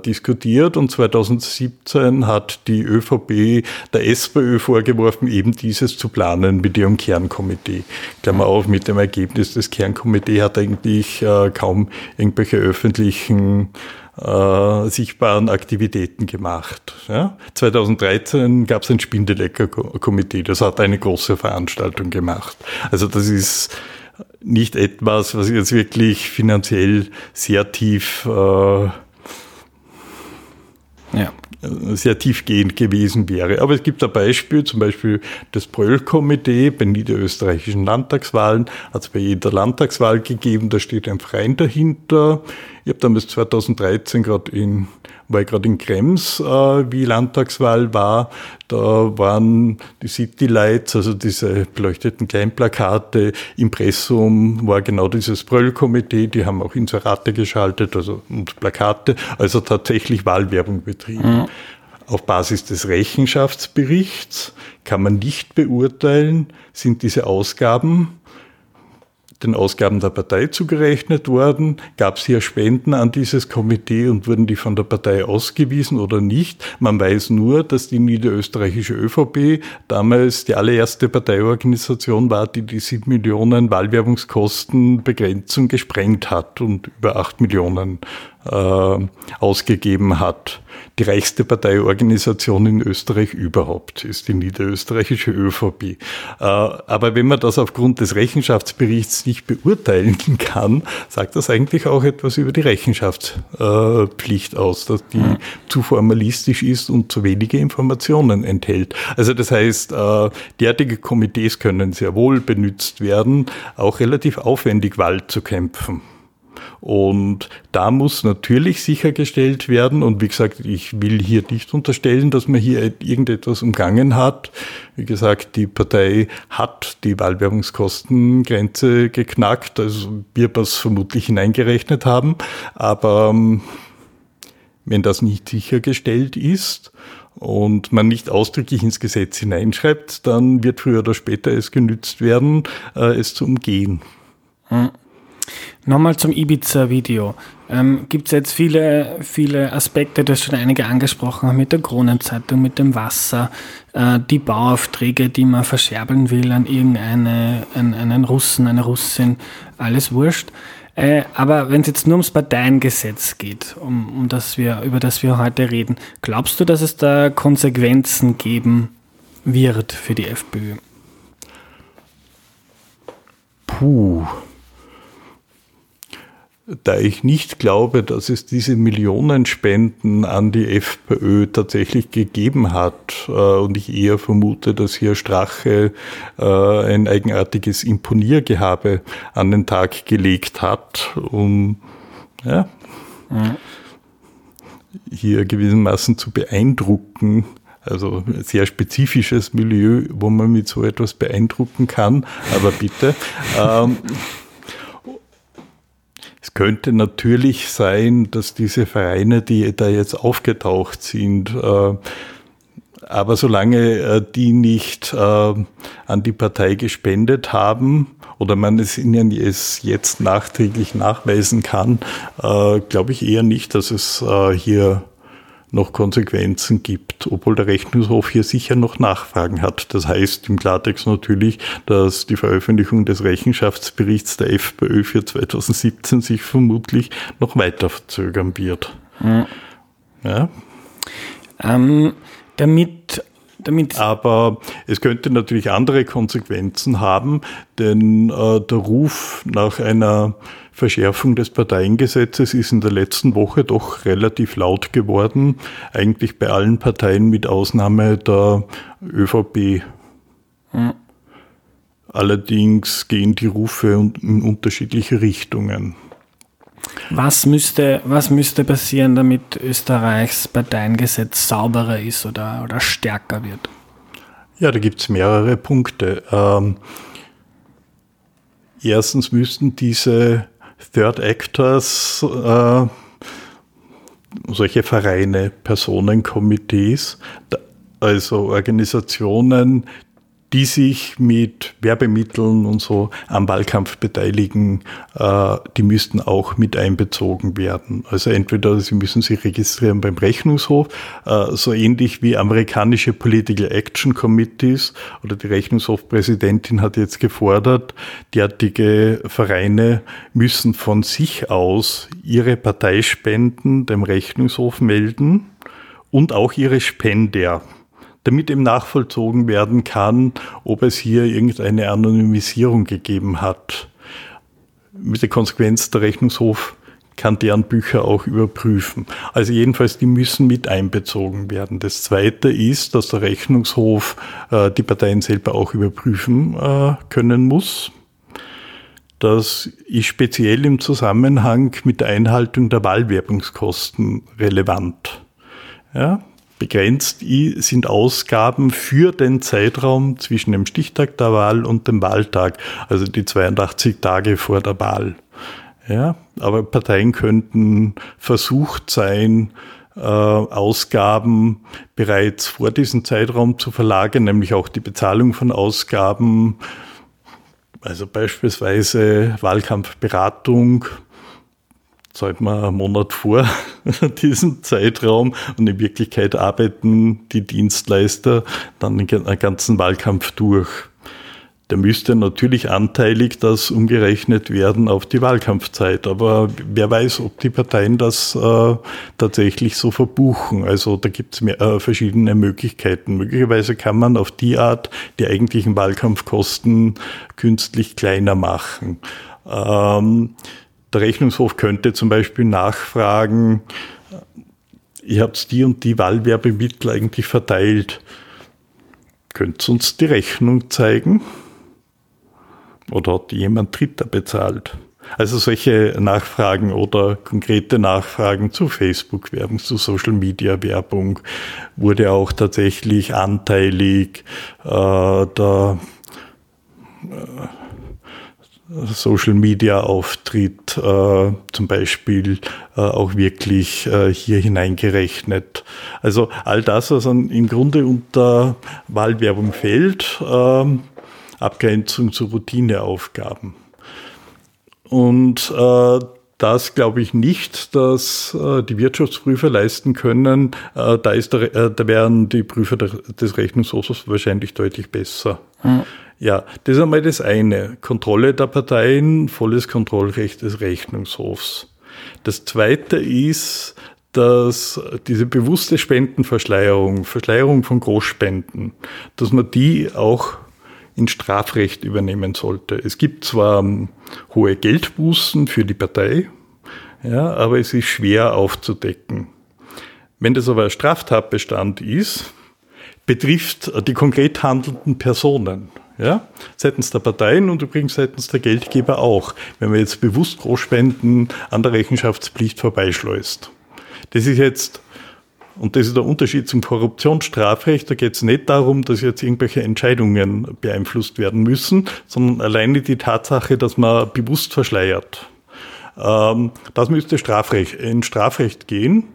diskutiert und 2017 hat die ÖVP der SPÖ vorgeworfen, eben dieses zu planen mit ihrem Kernkomitee. Klammer auf, mit dem Ergebnis, das Kernkomitee hat eigentlich kaum irgendwelche öffentlichen sichtbaren Aktivitäten gemacht. Ja? 2013 gab es ein Spindeleckerkomitee, das hat eine große Veranstaltung gemacht. Also das ist nicht etwas, was jetzt wirklich finanziell sehr tiefgehend gewesen wäre. Aber es gibt ein Beispiel, zum Beispiel das Bröll-Komitee bei niederösterreichischen Landtagswahlen, hat es bei jeder Landtagswahl gegeben, da steht ein Verein dahinter. Ich habe damals 2013 gerade in war ich gerade in Krems, wie Landtagswahl war. Da waren die Citylights, also diese beleuchteten Kleinplakate. Impressum war genau dieses Bröll-Komitee, die haben auch Inserate geschaltet, also, und Plakate, also tatsächlich Wahlwerbung betrieben. Mhm. Auf Basis des Rechenschaftsberichts kann man nicht beurteilen, sind diese Ausgaben den Ausgaben der Partei zugerechnet worden, gab es hier Spenden an dieses Komitee und wurden die von der Partei ausgewiesen oder nicht. Man weiß nur, dass die niederösterreichische ÖVP damals die allererste Parteiorganisation war, die die 7 Millionen Wahlwerbungskostenbegrenzung gesprengt hat und über 8 Millionen ausgegeben hat. Die reichste Parteiorganisation in Österreich überhaupt ist die niederösterreichische ÖVP. Aber wenn man das aufgrund des Rechenschaftsberichts nicht beurteilen kann, sagt das eigentlich auch etwas über die Rechenschaftspflicht aus, dass die zu formalistisch ist und zu wenige Informationen enthält. Also das heißt, derartige Komitees können sehr wohl benutzt werden, auch relativ aufwendig Wahl zu kämpfen. Und da muss natürlich sichergestellt werden, und wie gesagt, ich will hier nicht unterstellen, dass man hier irgendetwas umgangen hat. Wie gesagt, die Partei hat die Wahlwerbungskostengrenze geknackt, also wird das vermutlich hineingerechnet haben. Aber wenn das nicht sichergestellt ist und man nicht ausdrücklich ins Gesetz hineinschreibt, dann wird früher oder später es genützt werden, es zu umgehen. Hm. Nochmal zum Ibiza-Video. Gibt es jetzt viele Aspekte, du hast schon einige angesprochen, mit der Kronenzeitung, mit dem Wasser, die Bauaufträge, die man verscherbeln will an einen Russen, eine Russin, alles wurscht. Aber wenn es jetzt nur ums Parteiengesetz geht, über das wir heute reden, glaubst du, dass es da Konsequenzen geben wird für die FPÖ? Da ich nicht glaube, dass es diese Millionenspenden an die FPÖ tatsächlich gegeben hat und ich eher vermute, dass hier Strache ein eigenartiges Imponiergehabe an den Tag gelegt hat, um hier gewissermaßen zu beeindrucken. Also ein sehr spezifisches Milieu, wo man mit so etwas beeindrucken kann, aber bitte. Es könnte natürlich sein, dass diese Vereine, die da jetzt aufgetaucht sind, aber solange die nicht an die Partei gespendet haben oder man es ihnen jetzt nachträglich nachweisen kann, glaube ich eher nicht, dass es hier noch Konsequenzen gibt, obwohl der Rechnungshof hier sicher noch Nachfragen hat. Das heißt im Klartext natürlich, dass die Veröffentlichung des Rechenschaftsberichts der FPÖ für 2017 sich vermutlich noch weiter verzögern wird. Mhm. Ja? Aber es könnte natürlich andere Konsequenzen haben, denn der Ruf nach einer Verschärfung des Parteiengesetzes ist in der letzten Woche doch relativ laut geworden, eigentlich bei allen Parteien mit Ausnahme der ÖVP. Mhm. Allerdings gehen die Rufe in unterschiedliche Richtungen. Was müsste passieren, damit Österreichs Parteiengesetz sauberer ist oder stärker wird? Ja, da gibt es mehrere Punkte. Erstens müssten diese Third Actors, solche Vereine, Personenkomitees, also Organisationen, die sich mit Werbemitteln und so am Wahlkampf beteiligen, die müssten auch mit einbezogen werden. Also entweder sie müssen sich registrieren beim Rechnungshof, so ähnlich wie amerikanische Political Action Committees oder die Rechnungshofpräsidentin hat jetzt gefordert, derartige Vereine müssen von sich aus ihre Parteispenden dem Rechnungshof melden und auch ihre Spender, damit eben nachvollzogen werden kann, ob es hier irgendeine Anonymisierung gegeben hat. Mit der Konsequenz, der Rechnungshof kann deren Bücher auch überprüfen. Also jedenfalls, die müssen mit einbezogen werden. Das Zweite ist, dass der Rechnungshof die Parteien selber auch überprüfen können muss. das ist speziell im Zusammenhang mit der Einhaltung der Wahlwerbungskosten relevant. Ja, begrenzt sind Ausgaben für den Zeitraum zwischen dem Stichtag der Wahl und dem Wahltag, also die 82 Tage vor der Wahl. Ja, aber Parteien könnten versucht sein, Ausgaben bereits vor diesem Zeitraum zu verlagern, nämlich auch die Bezahlung von Ausgaben, also beispielsweise Wahlkampfberatung, zahlt man einen Monat vor diesem Zeitraum und in Wirklichkeit arbeiten die Dienstleister dann den ganzen Wahlkampf durch. Da müsste natürlich anteilig das umgerechnet werden auf die Wahlkampfzeit. Aber wer weiß, ob die Parteien das tatsächlich so verbuchen. Also da gibt es verschiedene Möglichkeiten. Möglicherweise kann man auf die Art die eigentlichen Wahlkampfkosten künstlich kleiner machen. Der Rechnungshof könnte zum Beispiel nachfragen, ihr habt die und die Wahlwerbemittel eigentlich verteilt. Könnt ihr uns die Rechnung zeigen? Oder hat jemand Dritter bezahlt? Also solche Nachfragen oder konkrete Nachfragen zu Facebook-Werbung, zu Social-Media-Werbung wurde auch tatsächlich anteilig der Social-Media-Auftritt zum Beispiel auch wirklich hier hineingerechnet. Also all das, was im Grunde unter Wahlwerbung fällt, Abgrenzung zu Routineaufgaben. Und das glaube ich nicht, dass die Wirtschaftsprüfer leisten können. Da wären die Prüfer des Rechnungshofs wahrscheinlich deutlich besser. Mhm. Ja, das ist einmal das eine. Kontrolle der Parteien, volles Kontrollrecht des Rechnungshofs. Das zweite ist, dass diese bewusste Spendenverschleierung, Verschleierung von Großspenden, dass man die auch in Strafrecht übernehmen sollte. Es gibt zwar hohe Geldbußen für die Partei, ja, aber es ist schwer aufzudecken. Wenn das aber ein Straftatbestand ist, betrifft die konkret handelnden Personen, ja, seitens der Parteien und übrigens seitens der Geldgeber auch, wenn man jetzt bewusst Großspenden an der Rechenschaftspflicht vorbeischleust. Das ist jetzt, und das ist der Unterschied zum Korruptionsstrafrecht, da geht es nicht darum, dass jetzt irgendwelche Entscheidungen beeinflusst werden müssen, sondern alleine die Tatsache, dass man bewusst verschleiert. Das müsste in Strafrecht gehen.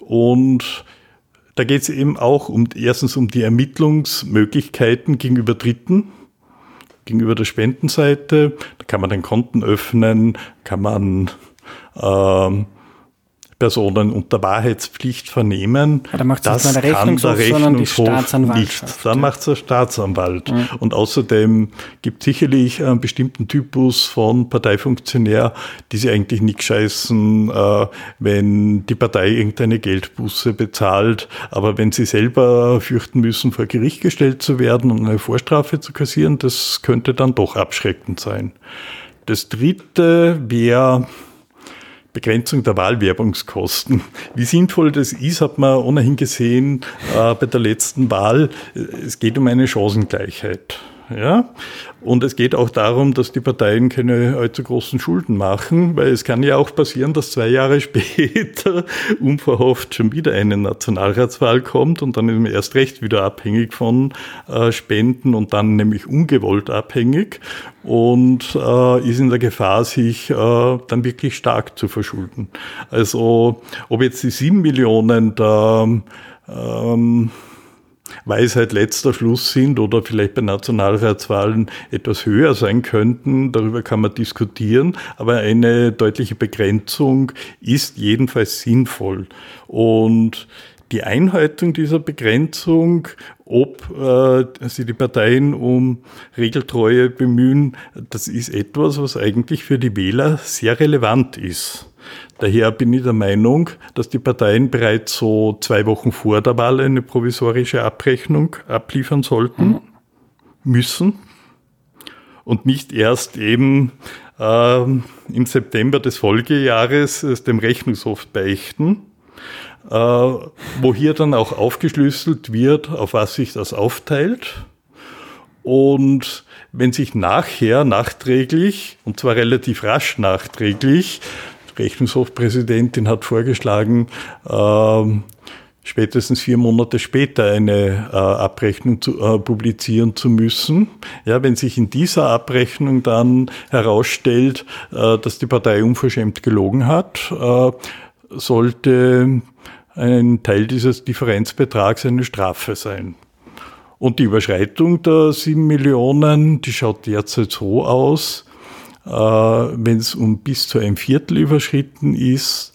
Und da geht es eben auch erstens um die Ermittlungsmöglichkeiten gegenüber Dritten, gegenüber der Spendenseite. Da kann man dann Konten öffnen, kann man Personen unter Wahrheitspflicht vernehmen. Ja, da macht es nicht der Rechnungshof, sondern die Staatsanwaltschaft. Nicht. Dann macht es der Staatsanwalt. Mhm. Und außerdem gibt es sicherlich einen bestimmten Typus von Parteifunktionär, die sie eigentlich nicht scheißen, wenn die Partei irgendeine Geldbuße bezahlt. Aber wenn sie selber fürchten müssen, vor Gericht gestellt zu werden und eine Vorstrafe zu kassieren, das könnte dann doch abschreckend sein. Das dritte wäre Begrenzung der Wahlwerbungskosten. Wie sinnvoll das ist, hat man ohnehin gesehen bei der letzten Wahl. Es geht um eine Chancengleichheit. Ja? Und es geht auch darum, dass die Parteien keine allzu großen Schulden machen, weil es kann ja auch passieren, dass 2 Jahre später unverhofft schon wieder eine Nationalratswahl kommt und dann ist man erst recht wieder abhängig von Spenden und dann nämlich ungewollt abhängig und ist in der Gefahr, sich dann wirklich stark zu verschulden. Also ob jetzt die 7 Millionen da Weisheit letzter Schluss sind oder vielleicht bei Nationalratswahlen etwas höher sein könnten, darüber kann man diskutieren, aber eine deutliche Begrenzung ist jedenfalls sinnvoll. Und die Einhaltung dieser Begrenzung, ob sie die Parteien um Regeltreue bemühen, das ist etwas, was eigentlich für die Wähler sehr relevant ist. Daher bin ich der Meinung, dass die Parteien bereits so 2 Wochen vor der Wahl eine provisorische Abrechnung abliefern sollten, müssen und nicht erst eben im September des Folgejahres es dem Rechnungshof beichten, wo hier dann auch aufgeschlüsselt wird, auf was sich das aufteilt. Und wenn sich nachher nachträglich, und zwar relativ rasch nachträglich, die Rechnungshofpräsidentin hat vorgeschlagen, spätestens 4 Monate später eine Abrechnung publizieren zu müssen. Ja, wenn sich in dieser Abrechnung dann herausstellt, dass die Partei unverschämt gelogen hat, sollte ein Teil dieses Differenzbetrags eine Strafe sein. Und die Überschreitung der 7 Millionen, die schaut derzeit so aus, wenn es um bis zu 1/4 überschritten ist,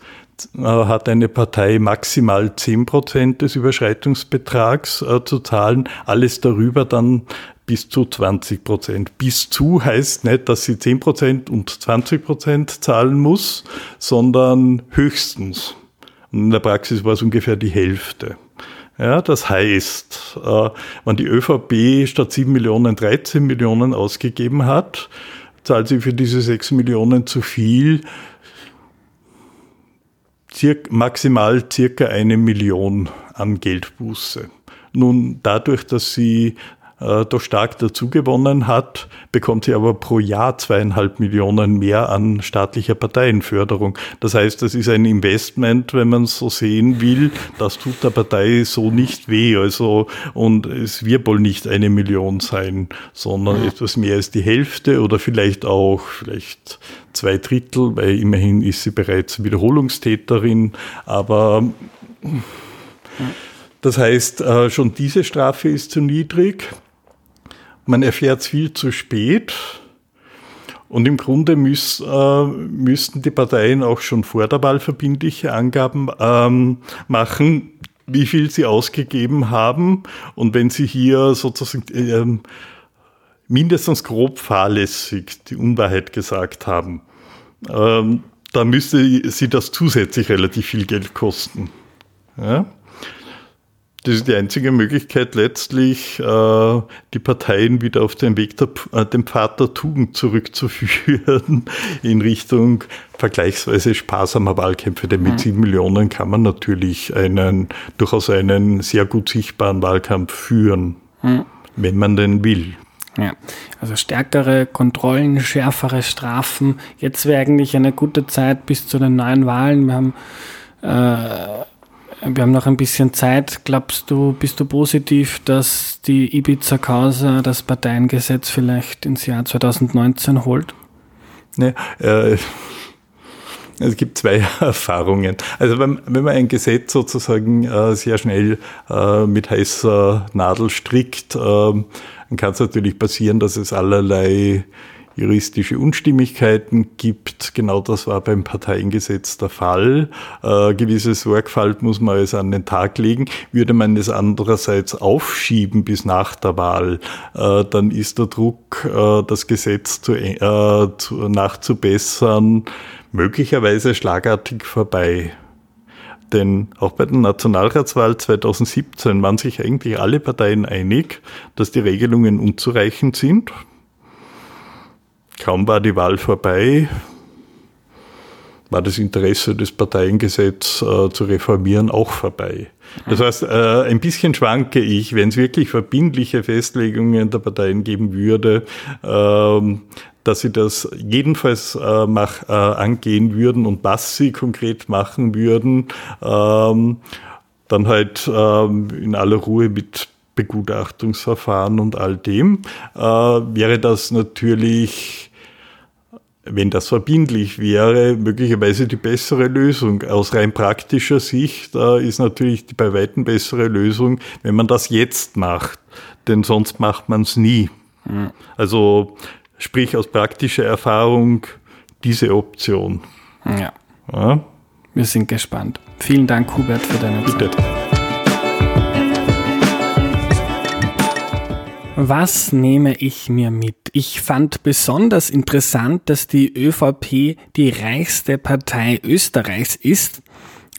hat eine Partei maximal 10% des Überschreitungsbetrags zu zahlen, alles darüber dann bis zu 20%. Bis zu heißt nicht, dass sie 10% und 20% zahlen muss, sondern höchstens. Und in der Praxis war es ungefähr die Hälfte. Ja, das heißt, wenn die ÖVP statt 7 Millionen 13 Millionen ausgegeben hat, zahlt sie für diese 6 Millionen zu viel, maximal circa 1 Million an Geldbuße. Nun, dadurch, dass sie doch stark dazu gewonnen hat, bekommt sie aber pro Jahr 2,5 Millionen mehr an staatlicher Parteienförderung. Das heißt, das ist ein Investment, wenn man es so sehen will, das tut der Partei so nicht weh. Also, und es wird wohl nicht 1 Million sein, sondern etwas mehr als die Hälfte oder vielleicht auch 2 Drittel, weil immerhin ist sie bereits Wiederholungstäterin, aber das heißt, schon diese Strafe ist zu niedrig. Man erfährt es viel zu spät. Und im Grunde müssten die Parteien auch schon vor der Wahl verbindliche Angaben machen, wie viel sie ausgegeben haben. Und wenn sie hier sozusagen mindestens grob fahrlässig die Unwahrheit gesagt haben, dann müsste sie das zusätzlich relativ viel Geld kosten. Ja? Das ist die einzige Möglichkeit, letztlich die Parteien wieder auf den Weg den Pfad der Tugend zurückzuführen in Richtung vergleichsweise sparsamer Wahlkämpfe. Denn mit 7 Millionen kann man natürlich durchaus einen sehr gut sichtbaren Wahlkampf führen, wenn man denn will. Ja, also stärkere Kontrollen, schärfere Strafen. Jetzt wäre eigentlich eine gute Zeit bis zu den neuen Wahlen. Wir haben noch ein bisschen Zeit. Glaubst du, bist du positiv, dass die Ibiza-Causa das Parteiengesetz vielleicht ins Jahr 2019 holt? Ne, es gibt 2 Erfahrungen. Also wenn man ein Gesetz sozusagen sehr schnell mit heißer Nadel strickt, dann kann es natürlich passieren, dass es allerlei juristische Unstimmigkeiten gibt. Genau das war beim Parteiengesetz der Fall. Gewisse Sorgfalt muss man also an den Tag legen. Würde man es andererseits aufschieben bis nach der Wahl, dann ist der Druck, das Gesetz nachzubessern, möglicherweise schlagartig vorbei. Denn auch bei der Nationalratswahl 2017 waren sich eigentlich alle Parteien einig, dass die Regelungen unzureichend sind. Kaum war die Wahl vorbei, war das Interesse, das Parteiengesetz zu reformieren, auch vorbei. Das heißt, ein bisschen schwanke ich, wenn es wirklich verbindliche Festlegungen der Parteien geben würde, dass sie das jedenfalls angehen würden und was sie konkret machen würden, dann halt in aller Ruhe mit Begutachtungsverfahren und all dem, wäre das natürlich, wenn das verbindlich wäre, möglicherweise die bessere Lösung. Aus rein praktischer Sicht ist natürlich die bei weitem bessere Lösung, wenn man das jetzt macht, denn sonst macht man es nie. Mhm. Also sprich aus praktischer Erfahrung diese Option. Ja. Ja. Wir sind gespannt. Vielen Dank, Hubert, für deine Zeit. Bitte. Was nehme ich mir mit? Ich fand besonders interessant, dass die ÖVP die reichste Partei Österreichs ist.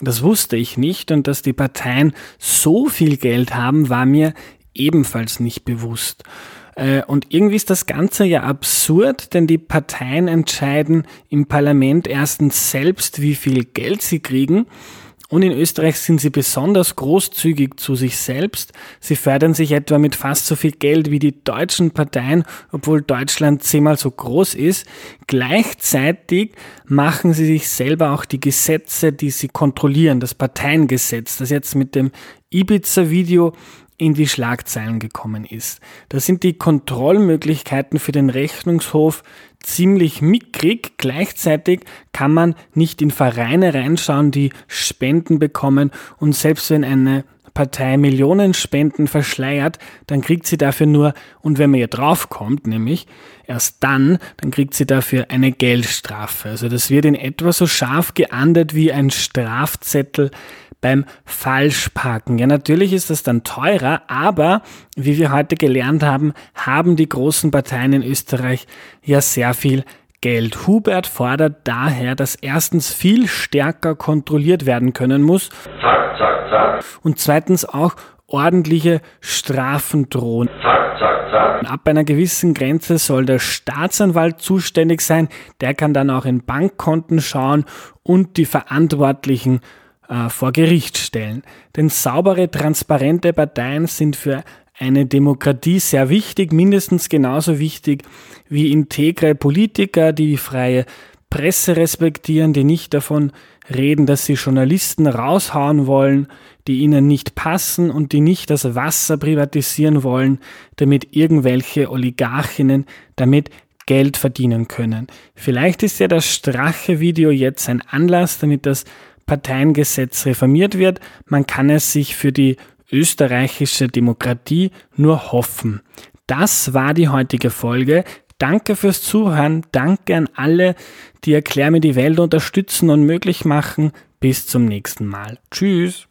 Das wusste ich nicht, und dass die Parteien so viel Geld haben, war mir ebenfalls nicht bewusst. Und irgendwie ist das Ganze ja absurd, denn die Parteien entscheiden im Parlament erstens selbst, wie viel Geld sie kriegen. Und in Österreich sind sie besonders großzügig zu sich selbst. Sie fördern sich etwa mit fast so viel Geld wie die deutschen Parteien, obwohl Deutschland 10-mal so groß ist. Gleichzeitig machen sie sich selber auch die Gesetze, die sie kontrollieren, das Parteiengesetz, das jetzt mit dem Ibiza-Video in die Schlagzeilen gekommen ist. Da sind die Kontrollmöglichkeiten für den Rechnungshof ziemlich mickrig. Gleichzeitig kann man nicht in Vereine reinschauen, die Spenden bekommen, und selbst wenn eine Partei Millionenspenden verschleiert, dann kriegt sie dafür nur, und wenn man hier draufkommt, nämlich erst dann kriegt sie dafür eine Geldstrafe. Also das wird in etwa so scharf geahndet wie ein Strafzettel beim Falschparken. Ja, natürlich ist das dann teurer, aber wie wir heute gelernt haben, haben die großen Parteien in Österreich ja sehr viel Geld. Hubert fordert daher, dass erstens viel stärker kontrolliert werden können muss, zack, zack, zack, und zweitens auch ordentliche Strafen drohen. Zack, zack, zack. Ab einer gewissen Grenze soll der Staatsanwalt zuständig sein, der kann dann auch in Bankkonten schauen und die Verantwortlichen vor Gericht stellen. Denn saubere, transparente Parteien sind für eine Demokratie sehr wichtig, mindestens genauso wichtig wie integre Politiker, die die freie Presse respektieren, die nicht davon reden, dass sie Journalisten raushauen wollen, die ihnen nicht passen, und die nicht das Wasser privatisieren wollen, damit irgendwelche Oligarchinnen damit Geld verdienen können. Vielleicht ist ja das Strache-Video jetzt ein Anlass, damit das Parteiengesetz reformiert wird. Man kann es sich für die österreichische Demokratie nur hoffen. Das war die heutige Folge. Danke fürs Zuhören. Danke an alle, die Erklär mir die Welt unterstützen und möglich machen. Bis zum nächsten Mal. Tschüss.